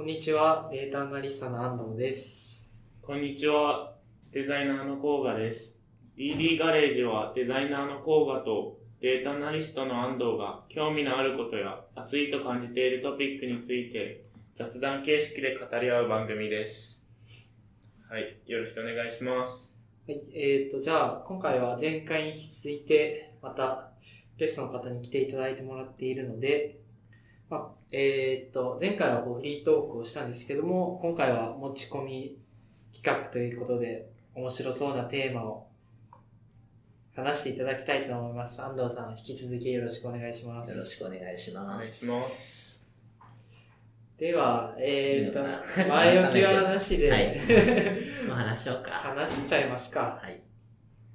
こんにちは、データアナリストの安藤です。こんにちは、デザイナーの甲賀です。DD ガレージはデザイナーの甲賀とデータアナリストの安藤が興味のあることや熱いと感じているトピックについて雑談形式で語り合う番組です。はい、よろしくお願いします。はい、じゃあ今回は前回に引き続いてまたゲストの方に来ていただいてもらっているので、前回はフリートークをしたんですけども、今回は持ち込み企画ということで、面白そうなテーマを話していただきたいと思います。安藤さん、引き続きよろしくお願いします。よろしくお願いします。お願いします。では、前置きはなしで、はい、もう話しようか。話しちゃいますか。はい、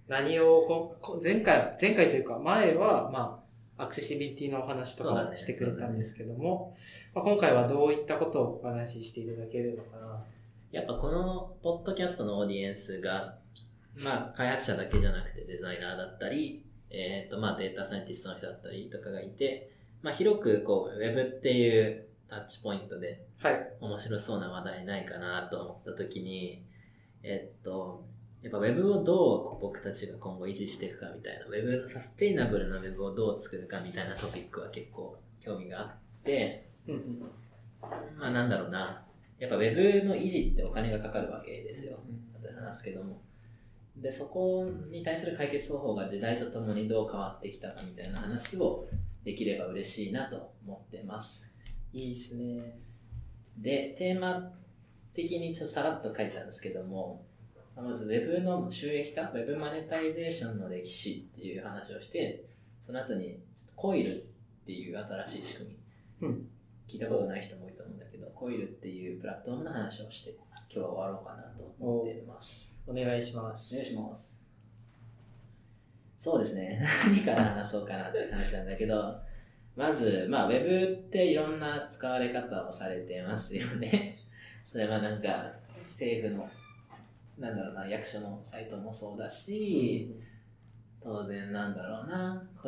何を、前回というか、前は、アクセシビリティのお話とかをしてくれたんですけども、今回はどういったことをお話ししていただけるのかな。やっぱこのポッドキャストのオーディエンスが、開発者だけじゃなくてデザイナーだったり、データサイエンティストの人だったりとかがいて、広くこう、ウェブっていうタッチポイントで、面白そうな話題ないかなと思ったときに、やっぱ Web をどう僕たちが今後維持していくかみたいな、Web、サステイナブルな Web をどう作るかみたいなトピックは結構興味があって、やっぱ Web の維持ってお金がかかるわけですよ。後で話すけども。で、そこに対する解決方法が時代とともにどう変わってきたかみたいな話をできれば嬉しいなと思ってます。いいですね。で、テーマ的にさらっと書いたんですけども、まず Web の収益化、Web マネタイゼーションの歴史っていう話をして、その後にちょっとコイルっていう新しい仕組み、聞いたことない人も多いと思うんだけど、コイルっていうプラットフォームの話をして、今日は終わろうかなと思っています。お願いします。お願いします。そうですね、何から話そうかなって話なんだけど、まず、Web っていろんな使われ方をされてますよね。それはなんか政府の役所のサイトもそうだし、当然個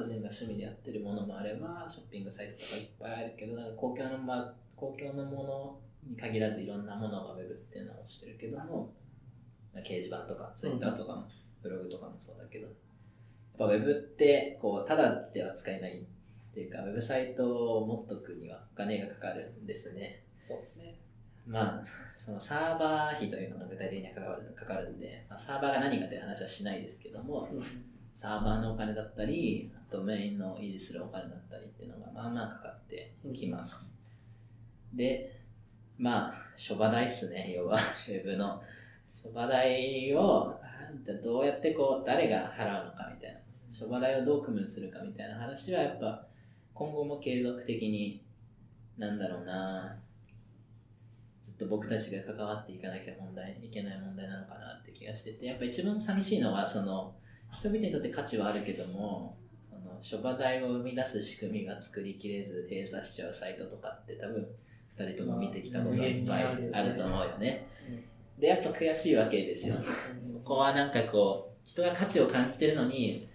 人が趣味でやってるものもあれば、ショッピングサイトとかいっぱいあるけど、公共のものに限らずいろんなものが Web っていうのをしてるけども、掲示板とか Twitter とかもブログとかもそうだけど、やっぱ Web ってこうただでは使えないっていうか、ウェブサイトを持っとくにはお金がかかるんですね。そうですね。そのサーバー費というのが具体的にかかるんで、サーバーが何かという話はしないですけども、サーバーのお金だったり、ドメインの維持するお金だったりっていうのがかかってきます。で、諸話題っすね、要は、ウェブの。諸話題を、どうやってこう、誰が払うのかみたいな、諸話題をどう区分するかみたいな話は、やっぱ、今後も継続的に、ずっと僕たちが関わっていかなきゃいけない問題なのかなって気がしてて、やっぱ一番寂しいのは、その人々にとって価値はあるけども、その諸話題を生み出す仕組みが作りきれず閉鎖しちゃうサイトとかって多分2人とも見てきたことがいっぱいあると思うよね。で、やっぱ悔しいわけですよ。そこは人が価値を感じてるのに、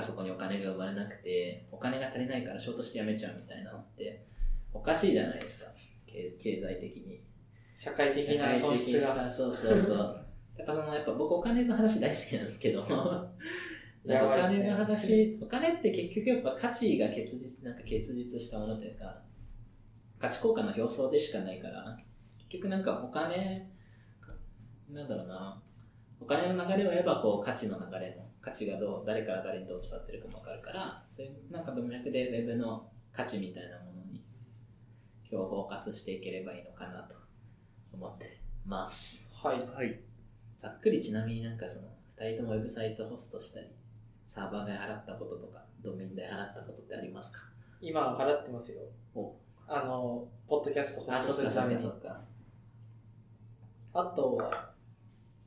そこにお金が生まれなくて、お金が足りないからショートしてやめちゃうみたいなのっておかしいじゃないですか、経済的に。社会的な損失が。やっぱ僕、お金の話大好きなんですけど、お金って結局やっぱ価値が結実したものというか、価値効果の表層でしかないから、結局お金の流れを言えば価値の流れも、価値が誰から誰にどう伝わってるかも分かるから、そういう文脈で Web の価値みたいなものに今日フォーカスしていければいいのかなと思ってます。はい。ざっくりちなみにその2人ともウェブサイトホストしたり、サーバー代払ったこととか、ドメイン代払ったことってありますか？今は払ってますよ。ポッドキャストホストするために。あとは、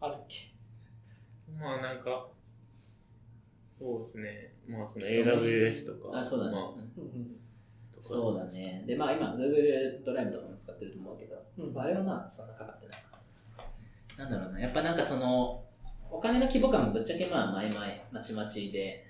あるっけ？そうですね。その AWS とか。そうだね。で、今、Google ドライブとかも使ってると思うけど、あれはそんなかかってないから。やっぱお金の規模感もぶっちゃけまちまちで、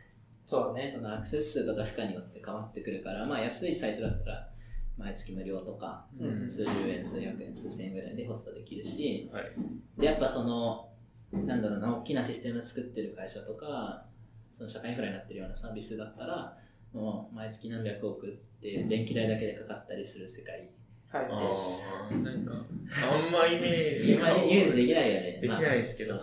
そのアクセス数とか負荷によって変わってくるから、安いサイトだったら毎月無料とか、うん、数十円、数百円、数千円ぐらいでホストできるし、はい、でやっぱそのなんだろうな、大きなシステムを作ってる会社とか、その社会インフラになってるようなサービスだったら、もう毎月何百億って電気代だけでかかったりする世界です。はい、なんかあんまイメージがイメージできないよね。できないですけど、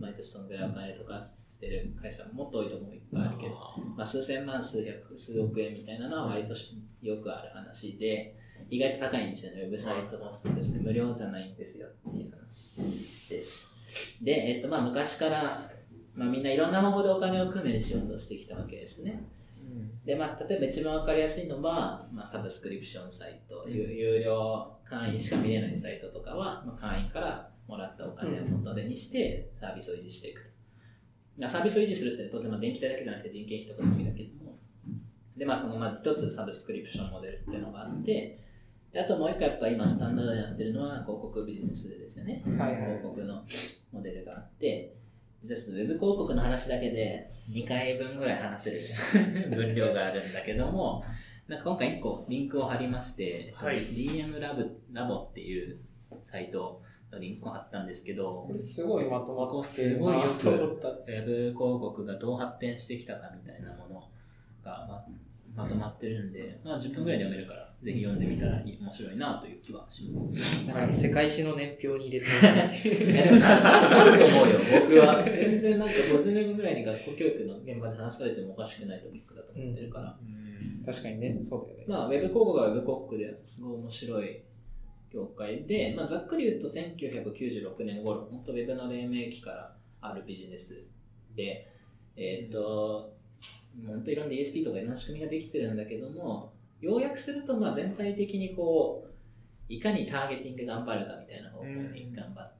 毎年そのぐらいお金とかしてる会社はもっと多いところもいっぱいあるけど、まあ、数千万、数百、数億円みたいなのは毎年よくある話で、意外と高いんですよね。ウェブサイトホストするって無料じゃないんですよっていう話です。で、まあ昔から、まあ、みんないろんな方法でお金を工面しようとしてきたわけですね。うん、で、まあ、例えば一番わかりやすいのは、まあ、サブスクリプションサイト、有料会員しか見れないサイトとかは、まあ、会員からもらったお金を元手にしてサービスを維持していくと。まあ、サービスを維持するって当然まあ電気代だけじゃなくて人件費とかだけども、で、まあ、そのまあ一つサブスクリプションモデルっていうのがあって、であともう一個やっぱ今スタンダードになってるのは広告ビジネスですよね。はいはい、広告のモデルがあって、実はちょっとウェブ広告の話だけで2回分ぐらい話せる分量があるんだけども、なんか今回1個リンクを貼りまして、はい、DM ラボっていうサイトのリンクを貼ったんですけど、これすごいまとまってるなと思った。ウェブ広告がどう発展してきたかみたいなものがまとまってるんで、まあ、10分ぐらいで読めるから、ぜひ読んでみたら面白いなという気はします。なんか世界史の年表に入れてほしい。いやでもあると思うよ、僕は。全然なんか50年分ぐらいに学校教育の現場で話されてもおかしくないトピックだと思ってるから。うん、確かにね、そうだよね。まあ、ウェブ広告はウェブ広告ですごい面白い業界で、まあ、ざっくり言うと1996年頃、もっとウェブの黎明期からあるビジネスで、本当いろんな DSP とかいろんな仕組みができてるんだけども、要約するとまあ全体的にこういかにターゲティング頑張るかみたいな方向に頑張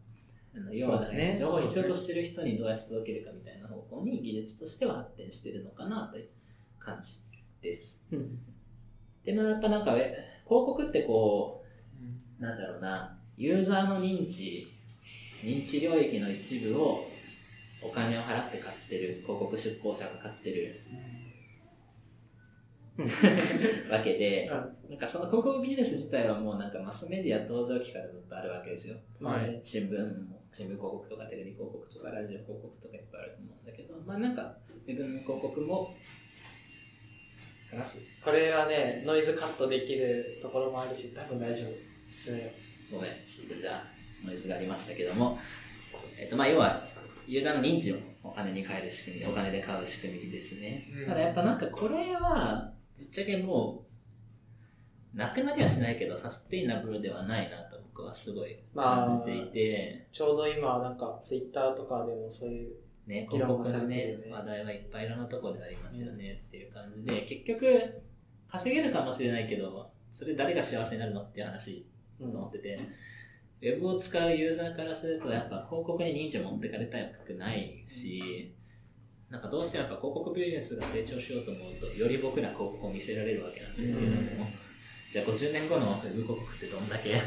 る、要は、ね、情報を必要としてる人にどうやって届けるかみたいな方向に技術としては発展してるのかなという感じです。でまあやっぱなんか広告ってこうなんだろうな、ユーザーの認知領域の一部をお金を払って買ってる、広告出稿者が買ってる、わけで、なんかその広告ビジネス自体はもうなんかマスメディア登場期からずっとあるわけですよ。はい、新聞広告とかテレビ広告とかラジオ広告とかいっぱいあると思うんだけど、まあなんかウェブの広告も話す。これはね、ノイズカットできるところもあるし、多分大丈夫ですよ。ごめん、ちょっとじゃあノイズがありましたけども、まあ要はユーザーの認知をお金に変える仕組み、お金で買う仕組みですね。ただやっぱなんかこれはぶっちゃけもうなくなりはしないけどサステイナブルではないなと僕はすごい感じていて、まあ、ちょうど今なんかツイッターとかでもそういうね、広告のね話題はいっぱいいろんなところでありますよねっていう感じで、結局稼げるかもしれないけどそれ誰が幸せになるのっていう話と思ってて。ウェブを使うユーザーからするとやっぱ広告に認知を持ってかれたくないし、なんかどうしてもやっぱ広告ビジネスが成長しようと思うとより僕ら広告を見せられるわけなんですけども、じゃあ50年後のウェブ広告ってどんだけ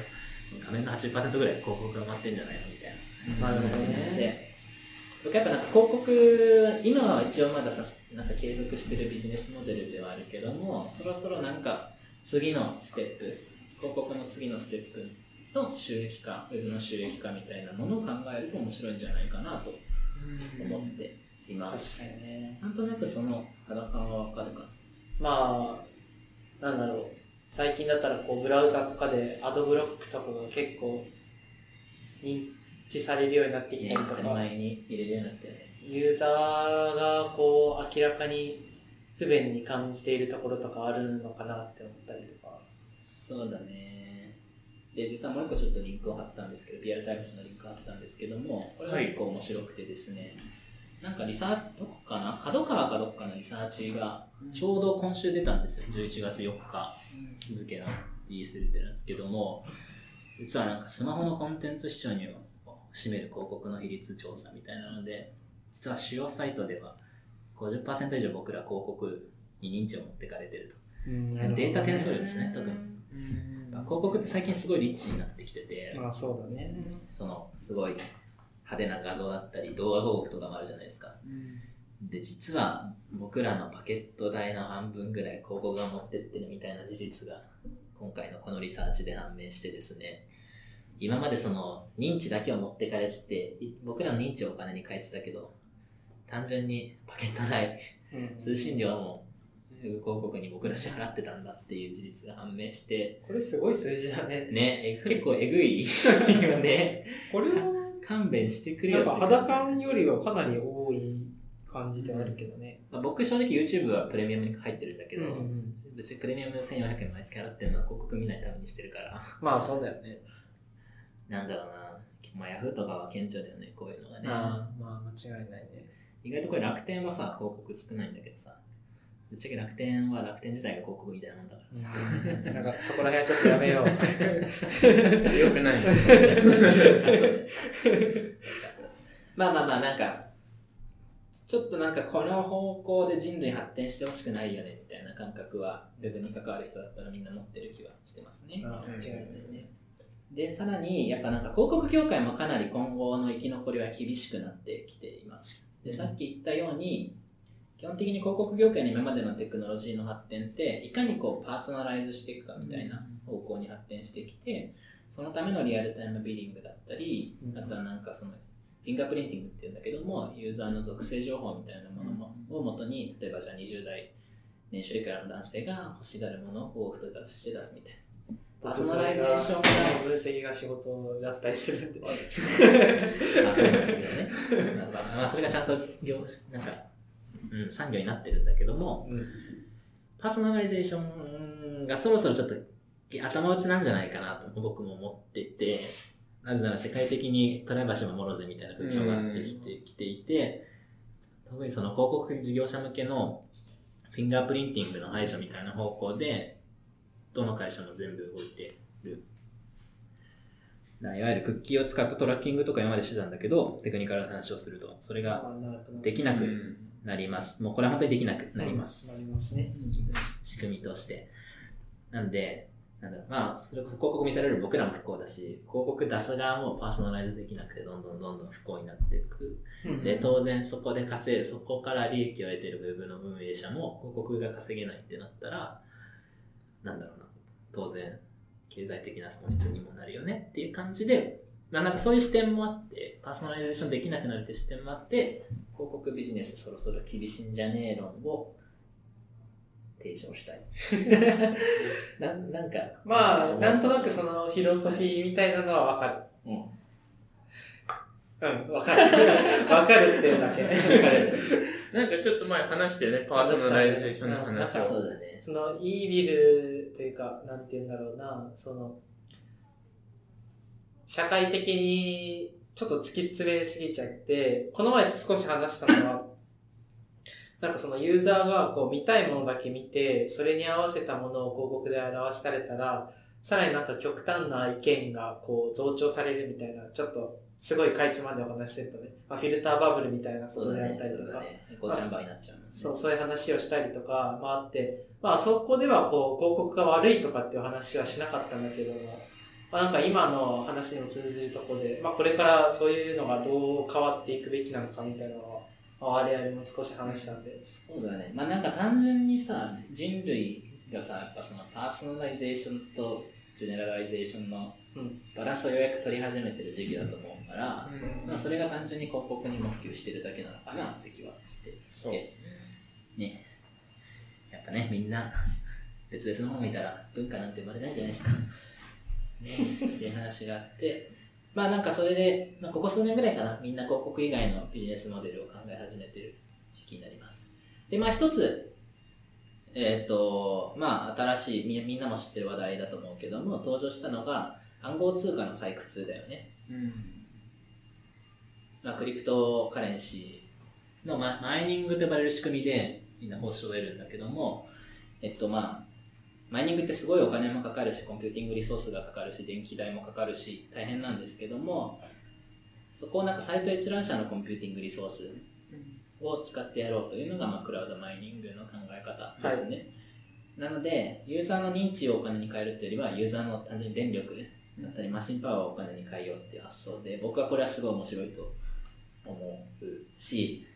画面の 80% ぐらい広告が埋まってんじゃないのみたいな話になって、僕やっぱなんか広告今は一応まだなんか継続してるビジネスモデルではあるけども、そろそろなんか次のステップ、広告の次のステップの収益化、ウェブの収益化みたいなものを考えると面白いんじゃないかなと思っています。確かにね。なんとなくその肌感はわかるかな。まあ、なんだろう。最近だったらこうブラウザとかでアドブロックとかが結構認知されるようになってきたりとか、ね、前に入れるようになってね。ユーザーがこう明らかに不便に感じているところとかあるのかなって思ったりとか。そうだね。で実はもう一個ちょっとリンクを貼ったんですけど、PR TIMES のリンクを貼ったんですけども、これは結構面白くてですね、はい、なんかどこかな、KADOKAWAかどっかのリサーチがちょうど今週出たんですよ。11月4日付のリリース出てるんですけども、実はなんかスマホのコンテンツ視聴に占める広告の比率調査みたいなので、実は主要サイトでは 50% 以上僕ら広告に認知を持ってかれてると。データ転送量ですね、特に。広告って最近すごいリッチになってきてて、まあそうだね、そのすごい派手な画像だったり動画広告とかもあるじゃないですか、うん、で実は僕らのパケット代の半分ぐらい広告が持ってってるみたいな事実が今回のこのリサーチで判明してですね、今までその認知だけを持ってかれてて、僕らの認知をお金に変えてたけど、単純にパケット代、通信料も広告に僕ら支払ってたんだっていう事実が判明して、これすごい数字だね。ね、結構えぐいよね。これは勘弁してくれよ。なんか肌感よりはかなり多い感じではあるけどね。まあ、僕正直 YouTube はプレミアムに入ってるんだけど、別にプレミアム1400円毎月払ってるのは広告見ないためにしてるから。まあそうだよね。なんだろうな、まあ、ヤフーとかは顕著だよね、こういうのがね。ああ、まあ間違いないね。意外とこれ楽天はさ、広告少ないんだけどさ、ぶっちゃけ楽天は楽天自体が広告みたいなもんだからさ、なんかそこら辺はちょっとやめよう。よくない。まあまあまあ、なんか、ちょっとなんかこの方向で人類発展してほしくないよねみたいな感覚は、ウェブに関わる人だったらみんな持ってる気はしてますね。ああ、間違いないね。で、さらに、やっぱなんか広告業界もかなり今後の生き残りは厳しくなってきています。で、さっき言ったように、基本的に広告業界の今までのテクノロジーの発展って、いかにこうパーソナライズしていくかみたいな方向に発展してきて、そのためのリアルタイムビリングだったり、あとはなんかその、フィンガープリンティングっていうんだけども、ユーザーの属性情報みたいなものを元に、例えばじゃあ20代、年収いくらの男性が欲しがるものを2つして出すみたいな。パーソナライゼーションが分析が仕事だったりするんで、まあそうなんだけどね。まあそれがちゃんとなんか、産業になってるんだけども、パーソナライゼーションがそろそろちょっと頭打ちなんじゃないかなと僕も思ってて、なぜなら世界的にプライバシー守ろうぜみたいな風潮ができてきていて、特にその広告事業者向けのフィンガープリンティングの排除みたいな方向で。どの会社も全部動いてる。いわゆるクッキーを使ったトラッキングとか今までしてたんだけど、テクニカルな話をするとそれができなくなります。もうこれは本当にできなくなります。なりますね。仕組みとして。なんで、なんだろう、まあそれこそ広告見せられる僕らも不幸だし、広告出す側もパーソナライズできなくてどんどん不幸になっていく。で、当然そこで稼い、そこから利益を得ているウェブの運営者も広告が稼げないってなったら、なんだろうな、当然経済的な損失にもなるよねっていう感じで、まあなんかそういう視点もあって、パーソナライゼーションできなくなるっていう視点もあって、広告ビジネスそろそろ厳しいんじゃねえ論を提唱したい。なんかまあなんとなくそのフィロソフィーみたいなのはわかる。わかる。わかるっていうだけ。わかる。なんかちょっと前話してね、パーソナライゼーションの話を。そうだね。そのイービルというか、なんていうんだろうな、その、社会的にちょっと突き詰めすぎちゃって、この前少し話したのは、なんかそのユーザーがこう見たいものだけ見て、それに合わせたものを広告で表されたら、さらになんか極端な意見がこう増長されるみたいな、ちょっと、すごいかいつまんでお話しするとね、まあ、フィルターバブルみたいなことであったりとか、そういう話をしたりとか、まああって、まあそこではこう広告が悪いとかっていう話はしなかったんだけども、まあなんか今の話にも通ずるところで、まあこれからそういうのがどう変わっていくべきなのかみたいなのを、我々も少し話したんです。そうだね。まあなんか単純にさ、人類がさ、やっぱそのパーソナライゼーションとジェネラライゼーションのバランスをようやく取り始めてる時期だと思うから、まあ、それが単純に広告にも普及してるだけなのかなって気はしていて、そうですね、やっぱね、みんな別々のもの見たら文化なんて生まれないじゃないですか、っていう話があって、まあなんかそれで、まあ、ここ数年ぐらいかな、みんな広告以外のビジネスモデルを考え始めてる時期になります。で、まあ一つまあ新しい、みんなも知ってる話題だと思うけども、登場したのが暗号通貨の採掘だよね。まあ、クリプトカレンシーの、まあ、マイニングと呼ばれる仕組みでみんな報酬を得るんだけども、まあマイニングってすごいお金もかかるし、コンピューティングリソースがかかるし、電気代もかかるし、大変なんですけども、そこをなんかサイト閲覧者のコンピューティングリソースを使ってやろうというのが、まあ、クラウドマイニングの考え方ですね、はい、なのでユーザーの認知をお金に変えるというよりは、ユーザーの単純に電力だったりマシンパワーをお金に変えようっていう発想で、僕はこれはすごい面白いと思うし、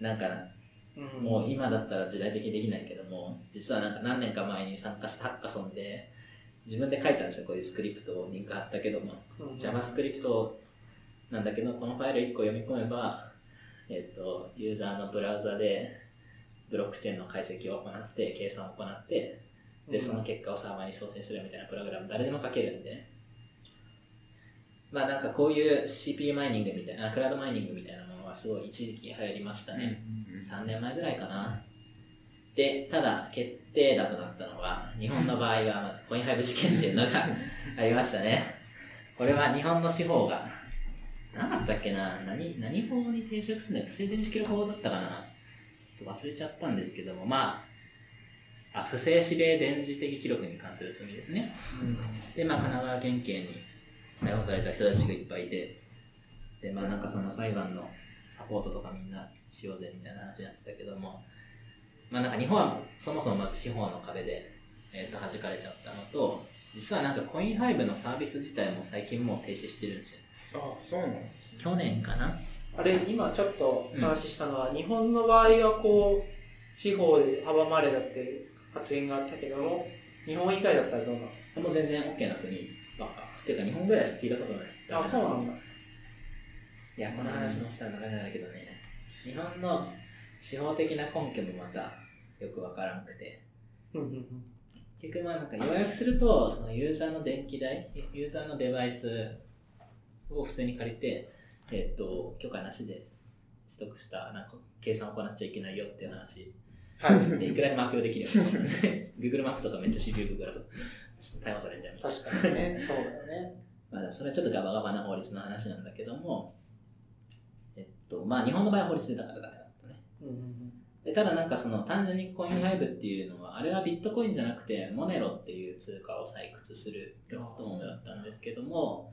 なんかもう今だったら時代的にできないけども、実はなんか何年か前に参加したハッカソンで自分で書いたんですよ、こういうスクリプトをリンク貼ったけども、JavaScript なんだけど、このファイル1個読み込めば、ユーザーのブラウザでブロックチェーンの解析を行って、計算を行って、で、その結果をサーバーに送信するみたいなプログラム、誰でも書けるんで、ね、まあなんかこういう CPU マイニングみたいな、クラウドマイニングみたいなものはすごい一時期流行りましたね。3年前ぐらいかな。で、ただ決定打となったのは、日本の場合はまずコインハイブ事件っていうのがありましたね。これは日本の司法が、何だったっけな、何法に抵触するんだよ、不正電磁気法だったかな、ちょっと忘れちゃったんですけども、まあ、不正指令電磁的記録に関する罪ですね。で、まあ、神奈川県警に逮捕された人たちがいっぱいいて、で、まあ、なんかその裁判のサポートとかみんなしようぜみたいな話になってたけども、まあ、なんか日本はそもそもまず司法の壁で、弾かれちゃったのと、実はなんかコインハイブのサービス自体も最近もう停止してるんですよ。あ、そうなんですね。去年かな。あれ、今ちょっと話したのは、日本の場合はこう司法で阻まれたって発言があったけども、日本以外だったらどうなの？もう全然 OK な国ばっか。っていうか日本ぐらいしか聞いたことない。あ、そうなんだ。いや、この話もしたら長いんだけどね、日本の司法的な根拠もまたよくわからなくて、結局まあなんか要約すると、そのユーザーの電気代、ユーザーのデバイスを不正に借りて、許可なしで取得したなんか計算を行っちゃいけないよっていう話、はい、でいくらでも悪用できるんですよね。Google マップとかめっちゃ CPU ググらそう、逮捕されんじゃん。確かにね、そうだよね。まあそれはちょっとガバガバな法律の話なんだけども、まあ日本の場合は法律でだからダメだったね。で、ただなんかその単純にコインハイブっていうのは、あれはビットコインじゃなくてモネロっていう通貨を採掘するプラットフォームだったんですけども、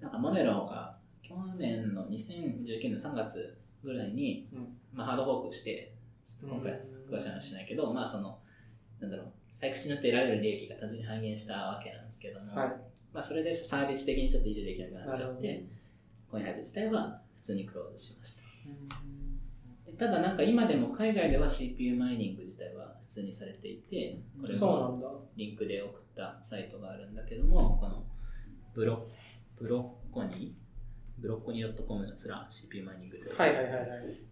なんかモネロが去年の2019年3月ぐらいに、まあ、ハードフォークして、ちょっと今回は詳しい話しないけど、まあそのなんだろう、採掘によって得られる利益が単純に半減したわけなんですけども、はい、まあ、それでサービス的にちょっと維持できなくなっちゃって、コインハイブ自体は普通にクローズしました。ただなんか今でも海外では CPU マイニング自体は普通にされていて、これもリンクで送ったサイトがあるんだけども、このブロッコニー.com すら CPU マイニングで、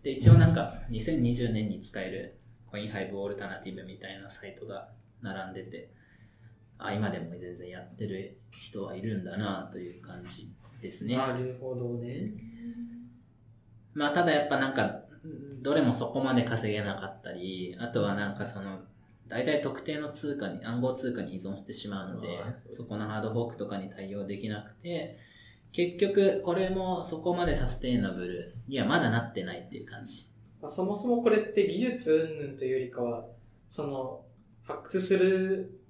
で、一応なんか2020年に使えるコインハイブオルタナティブみたいなサイトが並んでて、あ、今でも全然やってる人はいるんだなという感じですね。なるほどね。まあただやっぱなんかどれもそこまで稼げなかったり、あとはなんかその大体特定の通貨に、暗号通貨に依存してしまうので、そこのハードフォークとかに対応できなくて、結局これもそこまでサステイナブルにはまだなってないっていう感じ。まあ、そもそもこれって技術云々というよりかは、その発掘する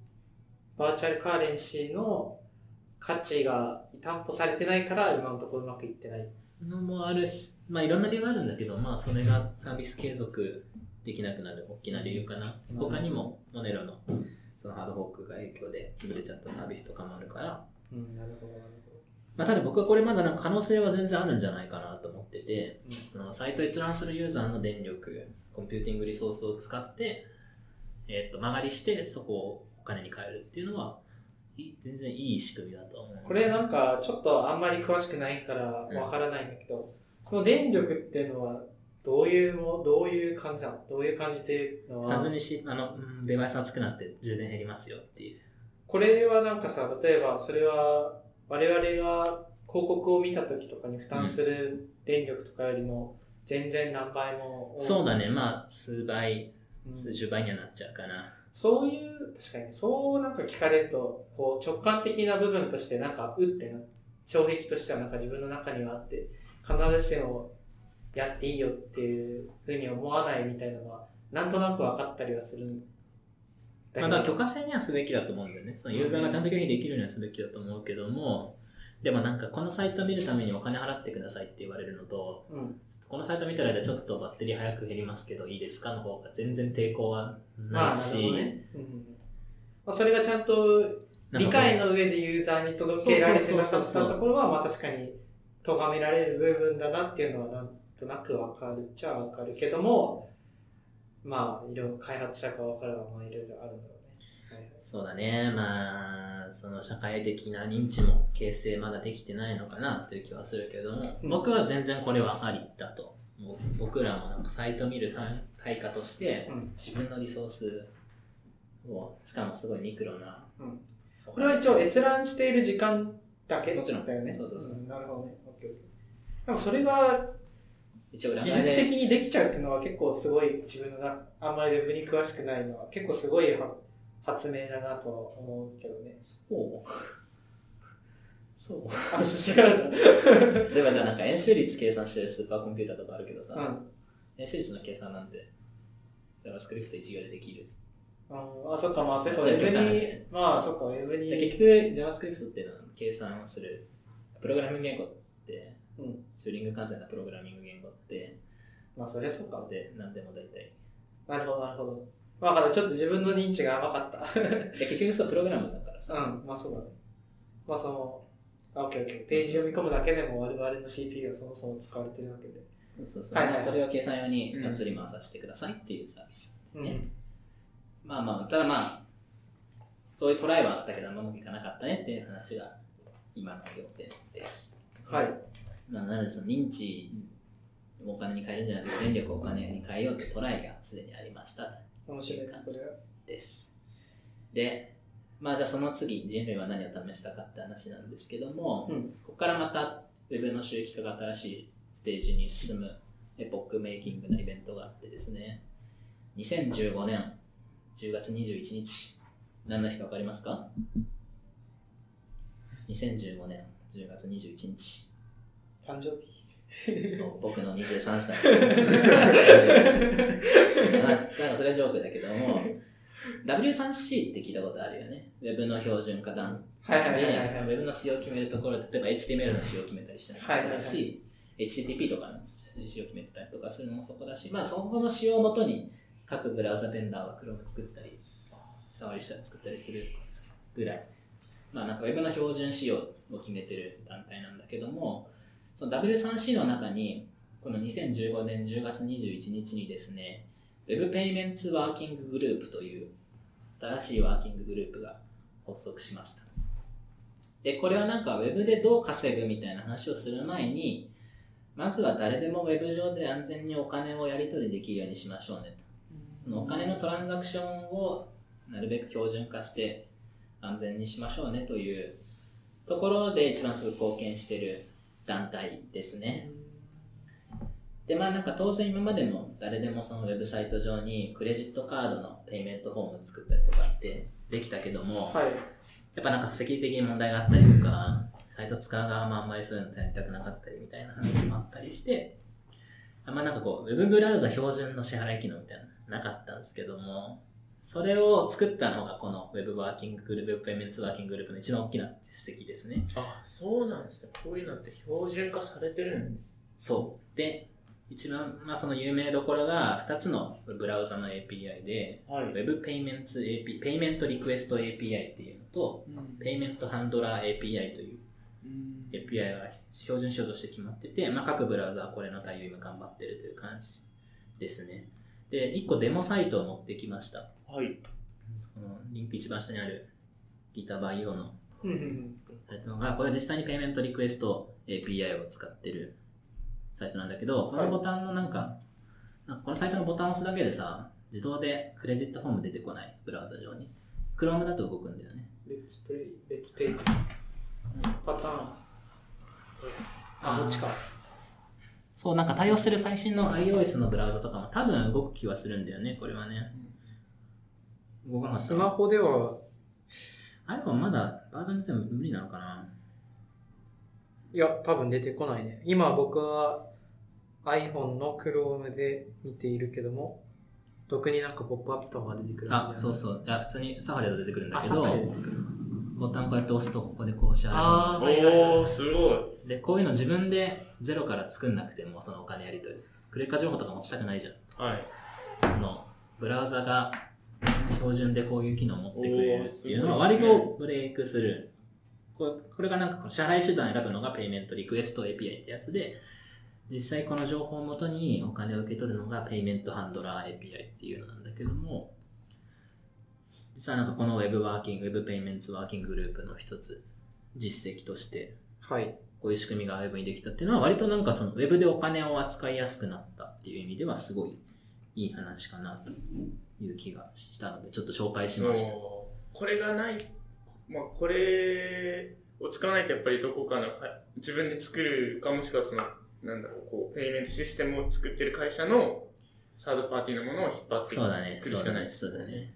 バーチャルカーレンシーの価値が担保されてないから、今のところうまくいってないのもあるし、まあいろんな理由があるんだけど、まあそれがサービス継続できなくなる大きな理由かな。他にもモネロのそのハードフォークが影響で潰れちゃったサービスとかもあるから、なるほどなるほど。まあただ僕はこれまだなんか可能性は全然あるんじゃないかなと思ってて、そのサイト閲覧するユーザーの電力、コンピューティングリソースを使って、間借りしてそこをお金に変えるっていうのは、全然いい仕組みだと思う。これなんかちょっとあんまり詳しくないからわからないんだけど、その電力っていうのはどういう感じなの？どういう感じっていうのは、単純にデバイス熱くなって充電減りますよっていう。これはなんかさ、例えばそれは我々が広告を見た時とかに負担する電力とかよりも全然何倍も多い、そうだね。まあ数倍、数十倍にはなっちゃうかな。そういう、確かにそう、なんか聞かれるとこう直感的な部分としてなんかうってな、障壁としてはなんか自分の中にはあって、必ずしもやっていいよっていうふうに思わないみたいなのはなんとなく分かったりはするんだけど、まあ、だから許可制にはすべきだと思うんだよね。そのユーザーがちゃんと拒否できるにはすべきだと思うけども、でもなんかこのサイトを見るためにお金払ってくださいって言われるのと、このサイト見てる間ちょっとバッテリー早く減りますけどいいですかの方が全然抵抗はないし、それがちゃんと理解の上でユーザーに届けられてましたというところは、まあ確かに咎められる部分だなっていうのはなんとなくわかるっちゃわかるけども、まあいろいろ開発者がわかるのもいろいろあるんだろうね。そうだね、まあその社会的な認知も形成まだできてないのかなという気はするけども、僕は全然これはありだと。もう僕らもなんかサイト見る対価として自分のリソースを、しかもすごいミクロな、うん、これは一応閲覧している時間だけだよね。もちろんだよね。そうそうそう、うん、なるほどね。でもそれが一応技術的にできちゃうっていうのは結構すごい、自分のあんまりウェブに詳しくないのは結構すごい発明だなと思うけどね。そうあ、違う例えばじゃあなんか円周率計算してるスーパーコンピューターとかあるけどさ、うん、円周率の計算なんて JavaScript 1行でできる。あ、そっか、まあそっか、ウェブに、まあそっか、ウェブに結局 JavaScript っていうのは計算をするプログラミング言語って、うん、チューリング完成なプログラミング言語って、まあそれそっかで何でも大体。なるほどなるほど。まあちょっと自分の認知が甘かった。結局そうプログラムだからさ。うん、まあそうだね。まあそのOK ページ読み込むだけでも我々の CPU がそもそも使われてるわけで、そうそう、はいはいはい、それを計算用にがっつり回させてくださいっていうサービスね、うん、まあまあただまあそういうトライはあったけどあんまもいかなかったねっていう話が今の要点です。はい、まあ、なのでその認知をお金に変えるんじゃなくて電力をお金に変えようってトライがすでにありましたという感じです。でまあじゃあその次、人類は何を試したかって話なんですけども、うん、ここからまた Web の収益化が新しいステージに進むエポックメイキングなイベントがあってですね、2015年10月21日、何の日か分かりますか？2015年10月21日。誕生日そう、僕の23歳。なんかそれはジョークだけども、W3C って聞いたことあるよね。Web の標準化団で、Web の仕様を決めるところ、例えば HTML の仕様を決めたりしたりするし、HTTP とかの仕様を決めてたりとかするのもそこだし、まあそこの仕様をもとに各ブラウザベンダーは Chrome 作ったり、触りしたり作ったりするぐらい、まあなんか Web の標準仕様を決めてる団体なんだけども、その W3C の中に、この2015年10月21日にですね、Web Payments Working Group という新しいワーキンググループが発足しました。で、これはなんか Web でどう稼ぐみたいな話をする前に、まずは誰でも Web 上で安全にお金をやり取りできるようにしましょうねと、そのお金のトランザクションをなるべく標準化して安全にしましょうねというところで一番すぐ貢献している団体ですね。で、まあなんか当然今までも誰でもそのウェブサイト上にクレジットカードのペイメントフォーム作ったりとかってできたけども、はい、やっぱなんかセキュリティ的に問題があったりとか、サイト使う側もあんまりそういうのやりたくなかったりみたいな話もあったりして、あんまなんかこうウェブブラウザ標準の支払い機能みたいなのなかったんですけども、それを作ったのがこのウェブワーキンググループ、ウェブペイメントワーキンググループの一番大きな実績ですね。あ、そうなんですね。こういうのって標準化されてるんです。そう。で、一番、まあ、その有名どころが2つのブラウザの API で、はい、Web Payments API、ペイメントリクエスト API っていうのと、うん、ペイメントハンドラー API という API が標準仕様として決まってて、まあ、各ブラウザはこれの対応今頑張ってるという感じですね。で、1個デモサイトを持ってきました。はい。このリンク一番下にある GitHub.io のサイトが、これは実際にペイメントリクエスト API を使ってるサイトなんだけど、このボタンのなんかこのサイトのボタンを押すだけでさ、自動でクレジットフォーム出てこない、ブラウザ上に。Chrome だと動くんだよね。Let's pay パターン。あ、どっちか。そう、なんか対応してる最新の iOS のブラウザとかも多分動く気はするんだよね、これはね。動かなかった。スマホでは iPhone まだバージョンにしても無理なのかな。いや、多分出てこないね。今僕は iPhone の Chrome で見ているけども、特になんかポップアップとか出てくる、ね。あ、そうそう。いや、普通にサファリが出てくるんだけど、ボタンこうやって押すとここでこう支払い。あー、おー、すごい。で、こういうの自分でゼロから作んなくても、そのお金やり取りする。クレカ情報とか持ちたくないじゃん。はい。その、ブラウザが標準でこういう機能を持ってくれるっていうのは割とブレイクする。これがなんか支払い手段を選ぶのがペイメントリクエスト API ってやつで、実際この情報をもとにお金を受け取るのがペイメントハンドラー API っていうのなんだけども、実はなんかこの Web Payments Working Group の一つ実績として、はい、こういう仕組みが Web にできたっていうのは割となんかその Web でお金を扱いやすくなったっていう意味ではすごいいい話かなという気がしたのでちょっと紹介しました。これがない、まあ、これを使わないとやっぱりどこかの自分で作るかもしくはそのなんだろう、こうペイメントシステムを作ってる会社のサードパーティーのものを引っ張ってくるしかない。そうだね。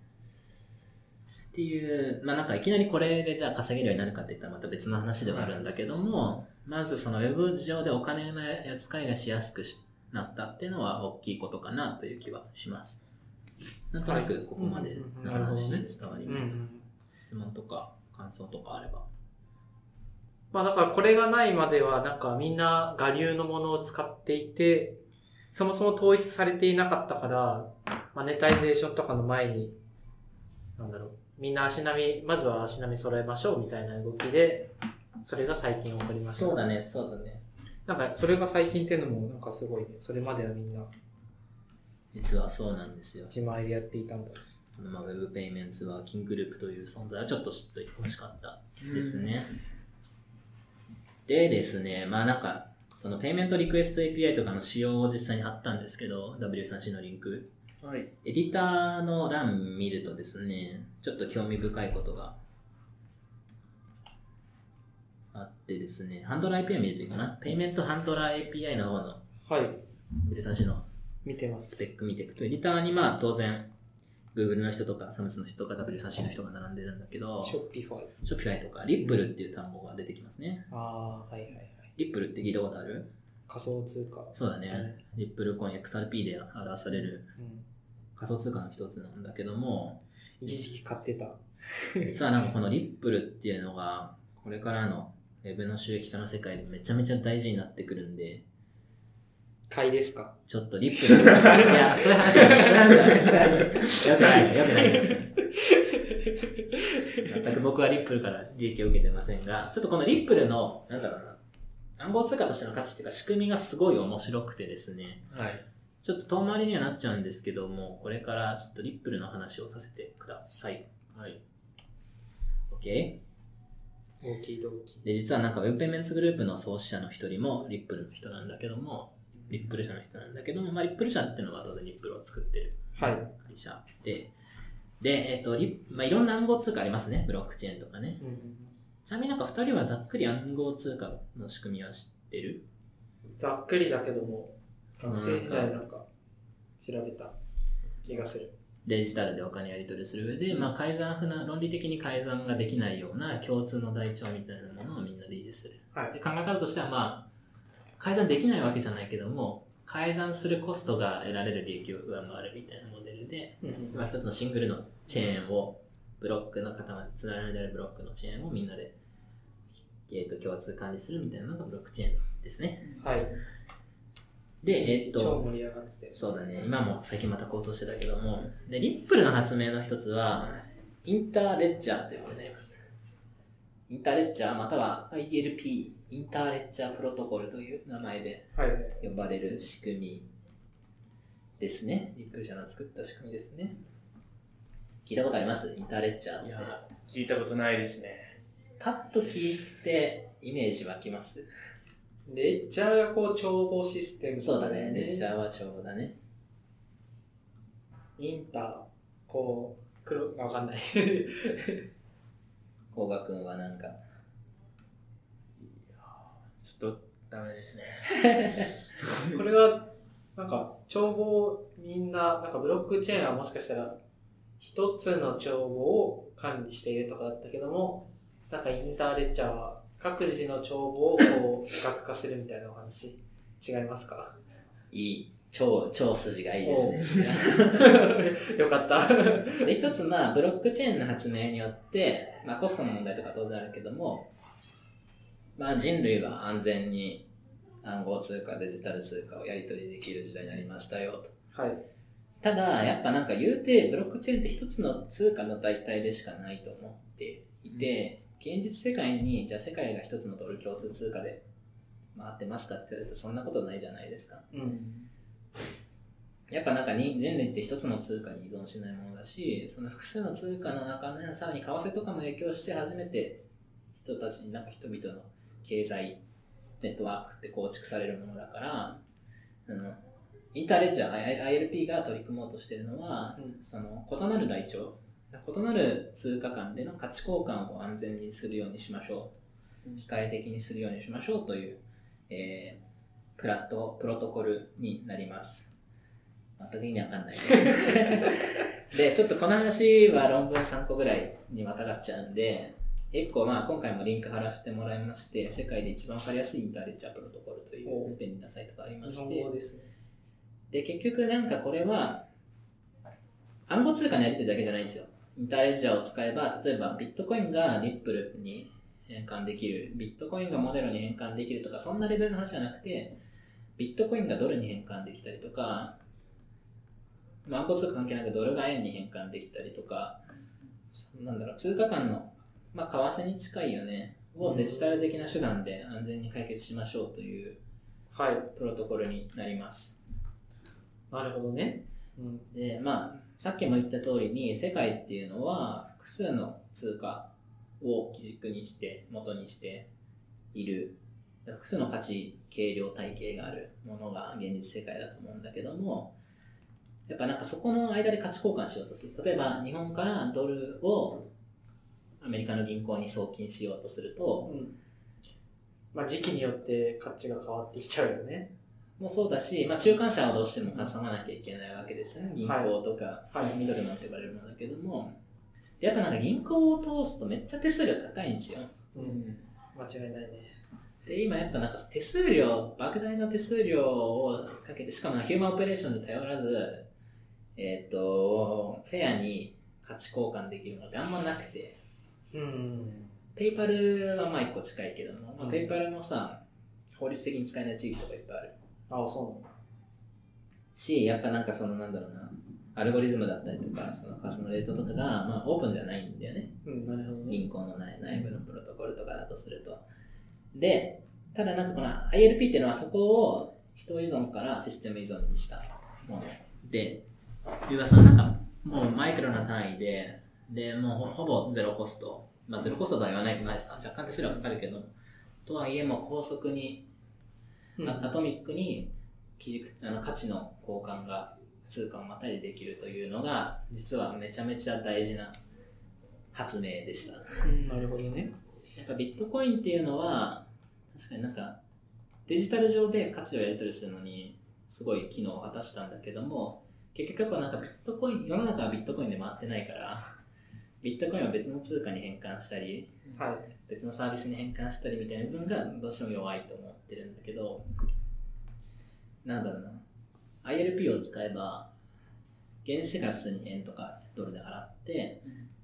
っていう、まあなんかいきなりこれでじゃあ稼げるようになるかっていったらまた別の話ではあるんだけども、うん、まずそのウェブ上でお金の扱いがしやすくなったっていうのは大きいことかなという気はします。なんとなくここまでの話に伝わります。うんうんうん、質問とか感想とかあれば。まあだからこれがないまではなんかみんな我流のものを使っていて、そもそも統一されていなかったから、マネタイゼーションとかの前に、なんだろう、みんなまずは足並み揃えましょうみたいな動きで、それが最近起こりました。そうだね、そうだね。なんかそれが最近っていうのもなんかすごいね、それまではみんな。実はそうなんですよ。自前でやっていたんだ。まあ、Web Payments Working Group という存在はちょっと知ってほしかったですね。でですね、まあなんか、そのペイメントリクエスト API とかの仕様を実際に貼ったんですけど、W3C のリンク、はい、エディターの欄見るとですね、ちょっと興味深いことがあってですね、ハンドラー API 見るといいかな、ペイメントハンドラー API の方の、はい、W3C のスペック見ていくと、エディターにまあ当然 Google の人とか SAMS の人とか W3C の人が並んでるんだけど、Shopify とか Ripple っていう単語が出てきますね。ああ、はいはい。リップルって聞いたことある？仮想通貨。そうだね。リップルコイン XRP で表される仮想通貨の一つなんだけども、一時期買ってた。実はなんかこのリップルっていうのがこれからのウェブの収益化の世界でめちゃめちゃ大事になってくるんで。買いですか？ちょっとリップル。いや、そういう話じゃない。よくない。よくないです。全く僕はリップルから利益を受けてませんが、ちょっとこのリップルのなんだろうな。暗号通貨としての価値っていうか仕組みがすごい面白くてですね、はい、ちょっと遠回りにはなっちゃうんですけども、これからちょっとリップルの話をさせてください。はい。OK？ 大きい動機。で、実はなんか Web Payments グループの創始者の一人もリップルの人なんだけども、リップル社の人なんだけども、まあ、リップル社っていうのは当然リップルを作ってる会社で、はい、で、まあ、いろんな暗号通貨ありますね、ブロックチェーンとかね。うんうん。ちなみになんか2人はざっくり暗号通貨の仕組みは知ってる？ざっくりだけども、学生時代なんか調べた気がする。デジタルでお金やり取りする上で、まあ、論理的に改ざんができないような共通の台帳みたいなものをみんなで維持する。はい、で考え方としては、まあ、改ざんできないわけじゃないけども、改ざんするコストが得られる利益を上回るみたいなモデルで、まあ、一つのシングルのチェーンを、ブロックの固まり、つながられているブロックのチェーンをみんなで、共通管理するみたいなのがブロックチェーンですね。はい。で、超盛り上がってて。そうだね。今も最近また高騰してたけども、で、リップルの発明の一つは、インターレッジャーというものになります。インターレッジャーまたは ILP、インターレッジャープロトコルという名前で呼ばれる仕組みですね。はい、リップル社の作った仕組みですね。聞いたことあります？インターレッジャーって。いや、聞いたことないですね。パッと聞いてイメージ湧きます？レッジャーがこう帳簿システム、ね、そうだね、レッジャーは帳簿だね。インター、こう、黒、わかんないこうがくんはなんかちょっとダメですねこれはなんか帳簿、みんな、なんかブロックチェーンはもしかしたら一つの帳簿を管理しているとかだったけども、なんかインターレッジャーは各自の帳簿をこう比較化するみたいなお話、違いますか？いい、超筋がいいですねよかったで、一つ、まあブロックチェーンの発明によって、まあ、コストの問題とか当然あるけども、まあ、人類は安全に暗号通貨、デジタル通貨をやり取りできる時代になりましたよと。はい。ただやっぱなんか言うてブロックチェーンって一つの通貨の代替でしかないと思っていて、現実世界にじゃあ世界が一つのドル共通通貨で回ってますかって言われるとそんなことないじゃないですか。うん、やっぱなんか人類って一つの通貨に依存しないものだし、その複数の通貨の中のさらに為替とかも影響して初めて人たちになんか人々の経済ネットワークって構築されるものだから、インターレッジャー ILP が取り組もうとしているのは、その異なる台帳、異なる通貨間での価値交換を安全にするようにしましょう、機械的にするようにしましょうという、プロトコルになります。全く意味わかんないで、ちょっとこの話は論文3個ぐらいにまたがっちゃうんで、結構まあ今回もリンク貼らせてもらいまして、世界で一番わかりやすいインターレッジャープロトコルという便利なサイトがありまして、で結局なんかこれは暗号通貨のやり取りだけじゃないんですよ。インターレッジャーを使えば、例えばビットコインがリップルに変換できる、ビットコインがモデルに変換できるとか、そんなレベルの話じゃなくて、ビットコインがドルに変換できたりとか、まあ、暗号通貨関係なくドルが円に変換できたりとか、なんだろう、通貨間の、まあ、為替に近いよねをデジタル的な手段で安全に解決しましょうというプロトコルになります。はい、なるほどね。でまあ、さっきも言った通りに、世界っていうのは複数の通貨を基軸にして元にしている、複数の価値計量体系があるものが現実世界だと思うんだけども、やっぱなんかそこの間で価値交換しようとする、例えば日本からドルをアメリカの銀行に送金しようとすると、まあ、時期によって価値が変わってきちゃうよねもそうだし、まあ、中間者をどうしても挟まなきゃいけないわけですね。銀行とか、ミドルマンって呼ばれるものだけども、やっぱなんか銀行を通すとめっちゃ手数料高いんですよ。間違いないね。で、今やっぱなんか手数料、莫大な手数料をかけて、しかもヒューマンオペレーションで頼らず、フェアに価値交換できるのってあんまなくて、ペイパルはまあ1個近いけども、まあ、ペイパルもさ、法律的に使えない地域とかいっぱいある。あ、そうなの。し、やっぱなんかそのなんだろうな、アルゴリズムだったりとか、そのカスのレートとかがまあオープンじゃないんだよね。なるほどね。銀行の内部のプロトコルとかだとすると。で、ただなんかこの ILP っていうのはそこを人依存からシステム依存にしたもので、ユーザーさんなんかもうマイクロな単位で、で、もうほぼゼロコスト、まあゼロコストとは言わないけど、若干手数料かかるけど、とはいえもう高速に、アトミックに基軸価値の交換が通貨をまたいでできるというのが実はめちゃめちゃ大事な発明でした。なるほどね。やっぱビットコインっていうのは確かになんかデジタル上で価値をやり取りするのにすごい機能を果たしたんだけども、結局やっぱなんかビットコイン、世の中はビットコインで回ってないからビットコインは別の通貨に変換したり、別のサービスに変換したりみたいな部分がどうしても弱いと思ってるんだけど、なんだろうな、 ILP を使えば現実世界は普通に円とかドルで払って、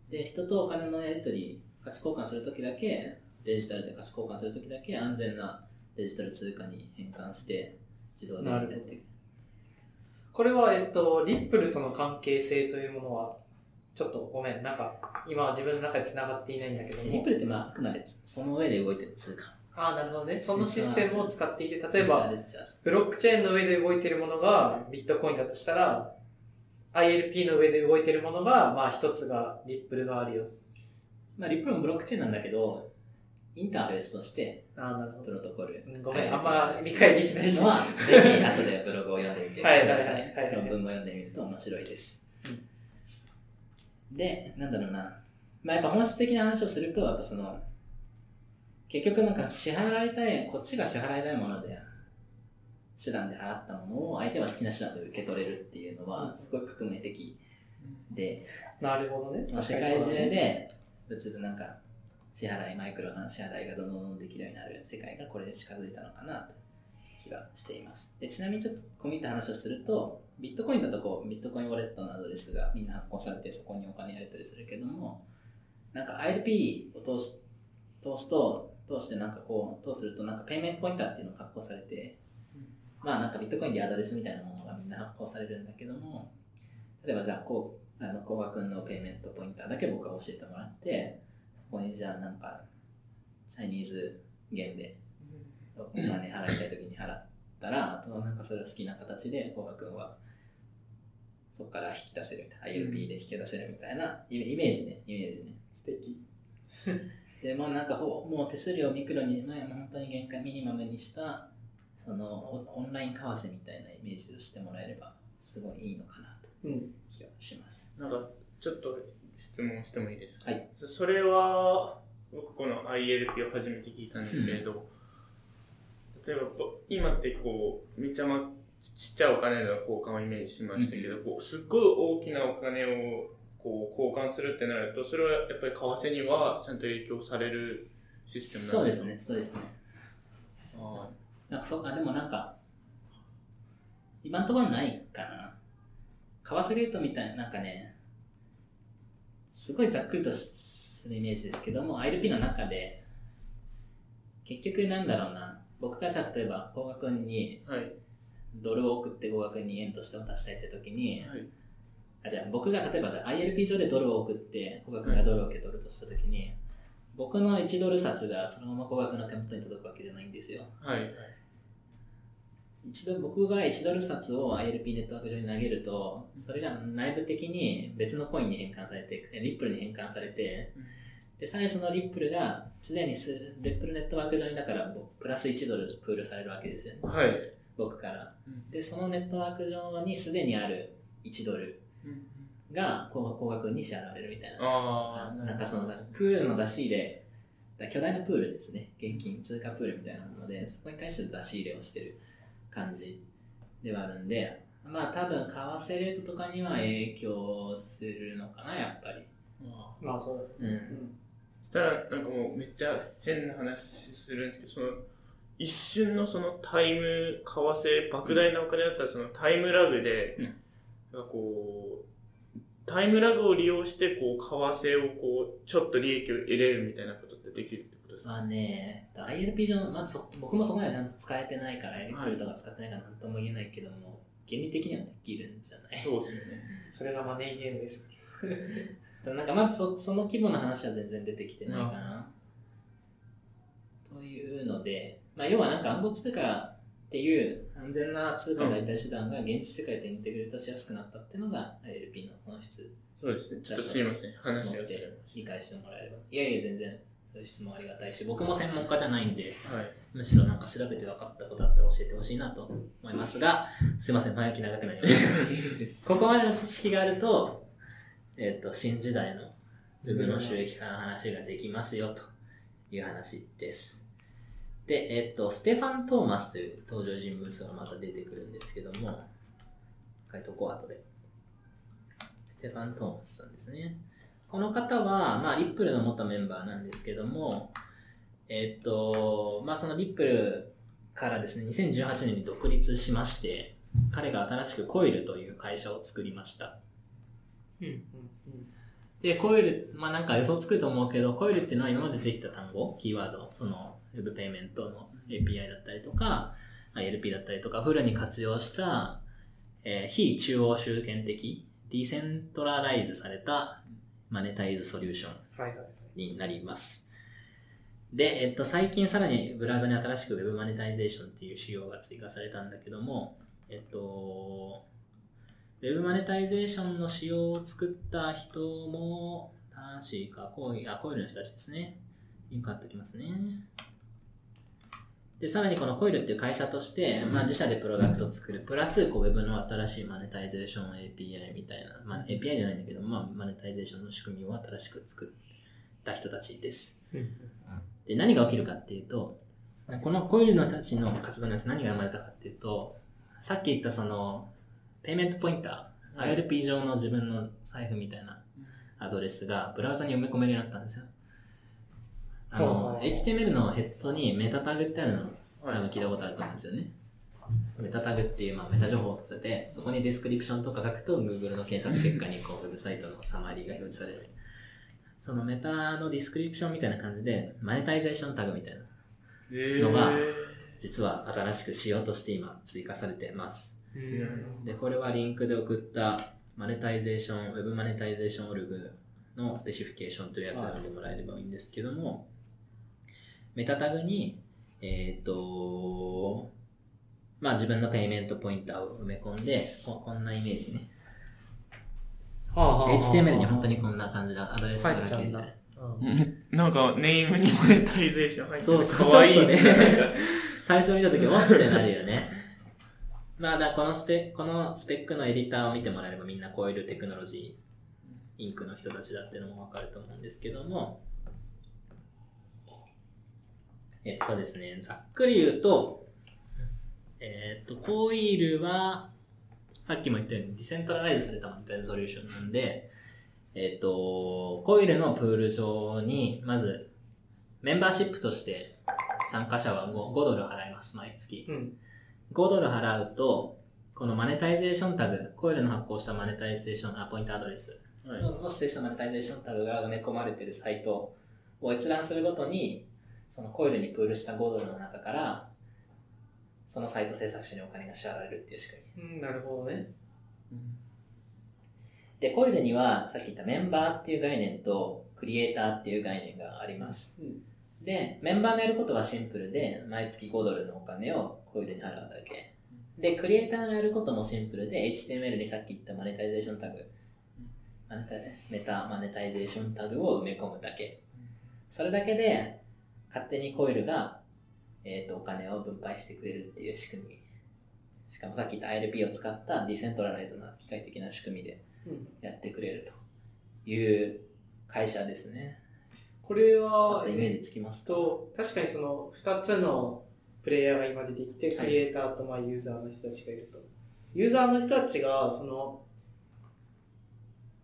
で人とお金のやり取り、価値交換するときだけデジタルで価値交換するときだけ安全なデジタル通貨に変換して自動でやっていく。これは、リップルとの関係性というものはちょっとごめん、なんか今は自分の中で繋がっていないんだけども、リップルってまああくまでその上で動いてる通貨。なるほどね。そのシステムを使っていて、例えばブロックチェーンの上で動いているものがビットコインだとしたら、 ILP の上で動いているものがまあ一つがリップルがあるよ。まあリップルもブロックチェーンなんだけど、インターフェースとしてプロトコル。ごめん、あんま理解できないし、まあ、ぜひ後でブログを読んでみてください。論文も読んでみると面白いです。で、なんだろうな、まあ、やっぱ本質的な話をすると、やっぱその結局なんか支払いたい、こっちが支払いたいもので手段で払ったものを相手は好きな手段で受け取れるっていうのはすごい革命的で、なるほどね。世界中で物々なんか支払い、マイクロな支払いがどんどんできるようになる世界がこれで近づいたのかなと気がしています。で、ちなみにちょっと込み入った話をすると、ビットコインだとこうビットコインウォレットのアドレスがみんな発行されて、そこにお金やり取りするけども、なんか ILP を通してなんかこう通するとなんかペイメントポインターっていうのが発行されて、まあなんかビットコインでアドレスみたいなものがみんな発行されるんだけども、例えばじゃあこう工学君のペイメントポインターだけ僕は教えてもらって、そこにじゃあなんかチャイニーズ元でお金払いたいときに払ったら、あとなんかそれを好きな形で工学君はそこから引き出せるみたいな、ILP で引き出せるみたいなイメージね。素敵。で、まあなんかもう手数料をミクロに、まあ、本当に限界ミニマムにしたそのオンライン為替みたいなイメージをしてもらえればすごいいいのかなと気はします、うん、なんかちょっと質問してもいいですか、はい、それは僕この ILP を初めて聞いたんですけれど、うん、例えば今ってこうめちゃちっちゃいお金の交換をイメージしましたけど、うん、こうすっごい大きなお金をこう交換するってなるとそれはやっぱり為替にはちゃんと影響されるシステムなんですか？そうですね。あなんかでもなんか今のところないかな。為替レートみたいな、なんかねすごいざっくりとするイメージですけども ILP の中で結局なんだろうな、僕がじゃあ例えば高額に、はいドルを送って語学に円として渡したいって時に、はい、じゃあ僕が例えばじゃあ ILP 上でドルを送って語学がドルを受け取るとした時に、はい、僕の1ドル札がそのまま語学の手元に届くわけじゃないんですよ、はいはい、僕が1ドル札を ILP ネットワーク上に投げるとそれが内部的に別のコインに変換されてリップルに変換されて、でさらにそのリップルがすでにリップルネットワーク上にだからプラス1ドルプールされるわけですよね、はい僕から、うん、でそのネットワーク上にすでにある1ドルが高額に支払われるみたいな、あなんかそのプールの出し入れ巨大なプールですね、現金通貨プールみたいなものでそこに対して出し入れをしてる感じではあるんで、まあ多分為替レートとかには影響するのかなやっぱり、うん、まあそうだ、うんうん、そしたらなんかもうめっちゃ変な話するんですけど、その一瞬のそのタイム、為替、莫大なお金だったらそのタイムラグで、うん、こうタイムラグを利用してこう為替をこうちょっと利益を得れるみたいなことってできるってことですか？まあね、ILP 上、まあ、僕もそこまでちゃんと使えてないから、ILP とか使ってないからなんとも言えないけども、原理的にはできるんじゃない？そうですよね。それがマネーゲームですから。なんかまずその規模の話は全然出てきてないかな。というので、まあ、要はなんか暗号通貨っていう安全な通貨代替手段が現実世界とインテグレートしやすくなったっていうのが ILP の本質だと思って。そうですね。ちょっとすいません。話をする。理解してもらえれば。いやいや、全然そういう質問ありがたいし、僕も専門家じゃないんで、はい、むしろなんか調べて分かったことあったら教えてほしいなと思いますが、すいません。前置き長くなりました。ここまでの知識があると、新時代の部分の収益化の話ができますよという話です。で、ステファン・トーマスという登場人物がまた出てくるんですけども、回答こう後で。ステファン・トーマスさんですね。この方は、まあ、リップルの元メンバーなんですけども、まあ、そのリップルからですね、2018年に独立しまして、彼が新しくコイルという会社を作りました。うんうんうん。で、コイル、まあ、なんか予想つくと思うけど、コイルっていうのは今まで出てきた単語、キーワード、その、Web ペイメントの API だったりとか ILP だったりとかフルに活用した、非中央集権的ディセントラライズされたマネタイズソリューションになります、はいはいはい、で、最近さらにブラウザに新しく Web マネタイゼーションっていう仕様が追加されたんだけども、Web マネタイゼーションの仕様を作った人も確かコイルの人たちですね。リンク貼っておきますね。でさらにこのコイルっていう会社として、まあ、自社でプロダクトを作るプラスこう Web の新しいマネタイゼーション API みたいな、まあ、API じゃないんだけど、まあ、マネタイゼーションの仕組みを新しく作った人たちですで何が起きるかっていうと、このコイルの人たちの活動によって何が生まれたかっていうと、さっき言ったそのペイメントポインター ILP 上の自分の財布みたいなアドレスがブラウザに埋め込めるようになったんですよ。HTML のヘッドにメタタグってあるの多分聞いたことあると思うんですよね。メタタグっていう、まあ、メタ情報をつけて、そこにディスクリプションとか書くと Google の検索結果にこうウェブサイトのサマリーが表示される。そのメタのディスクリプションみたいな感じでマネタイゼーションタグみたいなのが実は新しく仕様として今追加されています、でこれはリンクで送ったマネタイゼーションウェブマネタイゼーションオルグのスペシフィケーションというやつを読んでもらえればいいんですけども、メタタグに、まあ、自分のペイメントポインターを埋め込んで、こんなイメージね。HTML に本当にこんな感じなアドレスが入ってるみたいな。なんかネームにモネタイゼーション入ってる。そう、可愛いですね。最初見たとき、おってなるよね。まあ、だこのこのスペックのエディターを見てもらえればみんなこういうテクノロジー、インクの人たちだっていうのもわかると思うんですけども、ですね、ざっくり言うと、コイルは、さっきも言ったようにディセントラライズされたマネタイズソリューションなんで、コイルのプール上に、まず、メンバーシップとして参加者は$5払います、毎月。$5払うと、このマネタイゼーションタグ、コイルの発行したマネタイゼーション、ポイントアドレスの指定したマネタイゼーションタグが埋め込まれているサイトを閲覧するごとに、そのコイルにプールした$5の中から、そのサイト制作者にお金が支払われるっていう仕組み。なるほどね。で、コイルにはさっき言ったメンバーっていう概念とクリエイターっていう概念があります。で、メンバーがやることはシンプルで、毎月$のお金をコイルに払うだけ。で、クリエイターがやることもシンプルで、HTML にさっき言ったマネタイゼーションタグ、メタマネタイゼーションタグを埋め込むだけ。それだけで、勝手にコイルが、お金を分配してくれるっていう仕組み。しかもさっき言った ILP を使ったディセントラライズな機械的な仕組みでやってくれるという会社ですね。これはイメージつきますか？確かにその2つのプレイヤーが今出てきて、クリエイターとまあユーザーの人たちがいると。ユーザーの人たちがその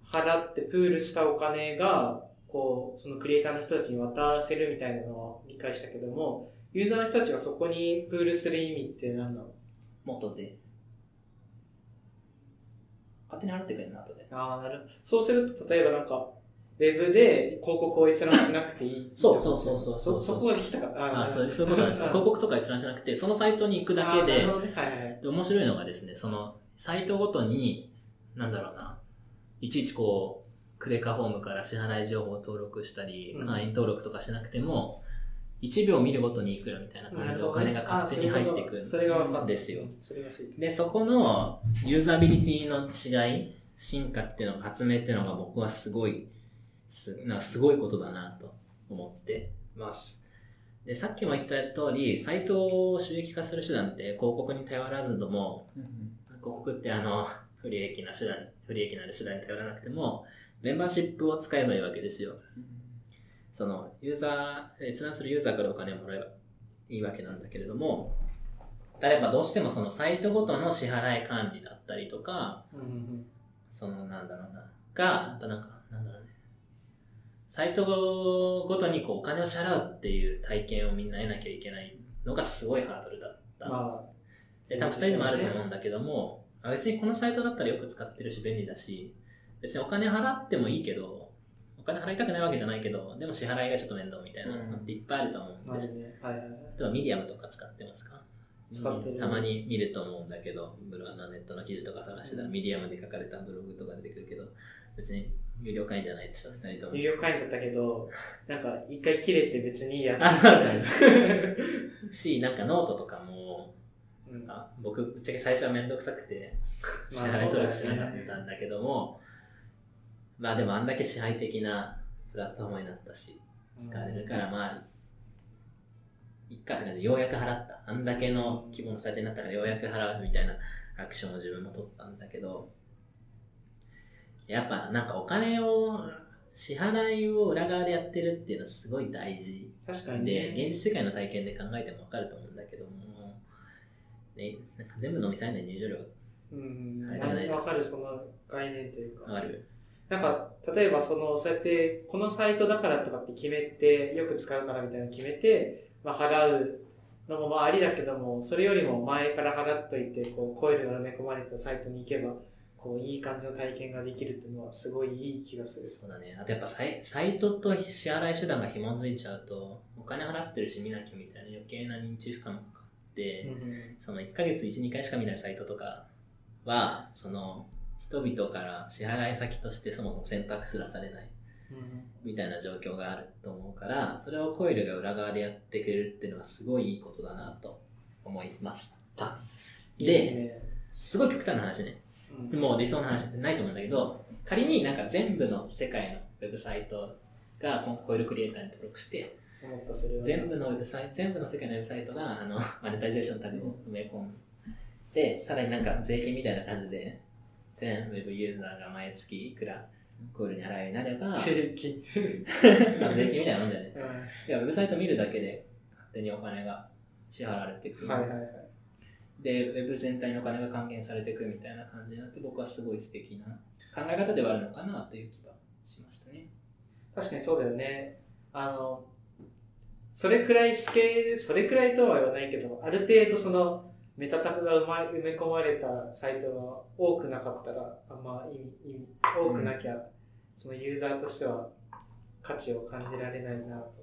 払ってプールしたお金がこうそのクリエイターの人たちに渡せるみたいなのを理解したけども、ユーザーの人たちがそこにプールする意味って何なの？元で勝手に払ってくれるな、後で。ああ、なるほど。そうすると、例えばなんかウェブで広告を閲覧しなくていい。そう。そこができたから。そういうことなんです。広告とか閲覧しなくて、そのサイトに行くだけで、面白いのがですね、そのサイトごとに、なんだろうな、いちいちこうクレカフォームから支払い情報を登録したり、会員登録とかしなくても。1秒見るごとにいくらみたいな感じでお金が勝手に入ってくるんですよ。で、そこのユーザビリティの違い、進化っていうのが、発明っていうのが僕はすごいことだなと思ってます。で、さっきも言った通り、サイトを収益化する手段って広告に頼らずとも、広告って不利益なる手段に頼らなくても、メンバーシップを使えばいいわけですよ。その閲覧するユーザーからお金をもらえばいいわけなんだけれども、例えばどうしてもそのサイトごとの支払い管理だったりとか、そのなんだろうな、なんだろうね、サイトごとにこうお金を支払うっていう体験をみんな得なきゃいけないのがすごいハードルだった。で、多分2人でもあると思うんだけども、別にこのサイトだったらよく使ってるし便利だし、別にお金払ってもいいけど、お金払いたくないわけじゃないけど、でも支払いがちょっと面倒みたいなのっていっぱいあると思うんです。例えばミディアムとか使ってますか？使ってる。たまに見ると思うんだけど、ネットの記事とか探してたらミディアムで書かれたブログとか出てくるけど、別に有料会員じゃないでしょ、2人とも。有料会員だったけど、なんか一回切れて別にやってたし、なんかノートとかも、僕ぶっちゃけ最初は面倒くさくて支払い登録しなかったんだけども、まあでもあんだけ支配的なプラットフォームになったし、使われるからまあ、いっかって感じでようやく払った。あんだけの規模のサイトになったからようやく払うみたいなアクションを自分も取ったんだけど、やっぱなんかお金を、支払いを裏側でやってるっていうのはすごい大事。確かにね。で、現実世界の体験で考えてもわかると思うんだけども、ね、なんか全部飲みさえない入場料。わかる、その概念というか。ある。なんか、例えばそうやって、このサイトだからとかって決めて、よく使うからみたいなの決めて、まあ払うのもまあありだけども、それよりも前から払っといて、こう、コイルが埋め込まれたサイトに行けば、こう、いい感じの体験ができるっていうのは、すごいいい気がする。そうだね。あとやっぱサイトと支払い手段が紐づいちゃうと、お金払ってるし見なきゃみたいな余計な認知負荷もかかって、その1ヶ月1、2回しか見ないサイトとかは、人々から支払い先としてそもそも選択すらされないみたいな状況があると思うから、それをコイルが裏側でやってくれるっていうのはすごいいいことだなと思いました。いいですね。すごい極端な話ね、もう理想の話ってないと思うんだけど、仮になんか全部の世界のウェブサイトがコイルクリエイターに登録して、全部の世界のウェブサイトがマネタイゼーションタグを埋め込んで、さらになんか税金みたいな感じで、全ウェブユーザーが毎月いくらコイルに払うようになれば、税金みたいなもんだよね。いや、ウェブサイト見るだけで勝手にお金が支払われていく。はいはいはい。で、ウェブ全体のお金が還元されていくみたいな感じになって、僕はすごい素敵な考え方ではあるのかなという気がしましたね。確かにそうだよね。それくらいスケール、それくらいとは言わないけど、ある程度そのメタタグが埋め込まれたサイトが多くなかったら、あんま意味多くなきゃ、そのユーザーとしては価値を感じられないなと。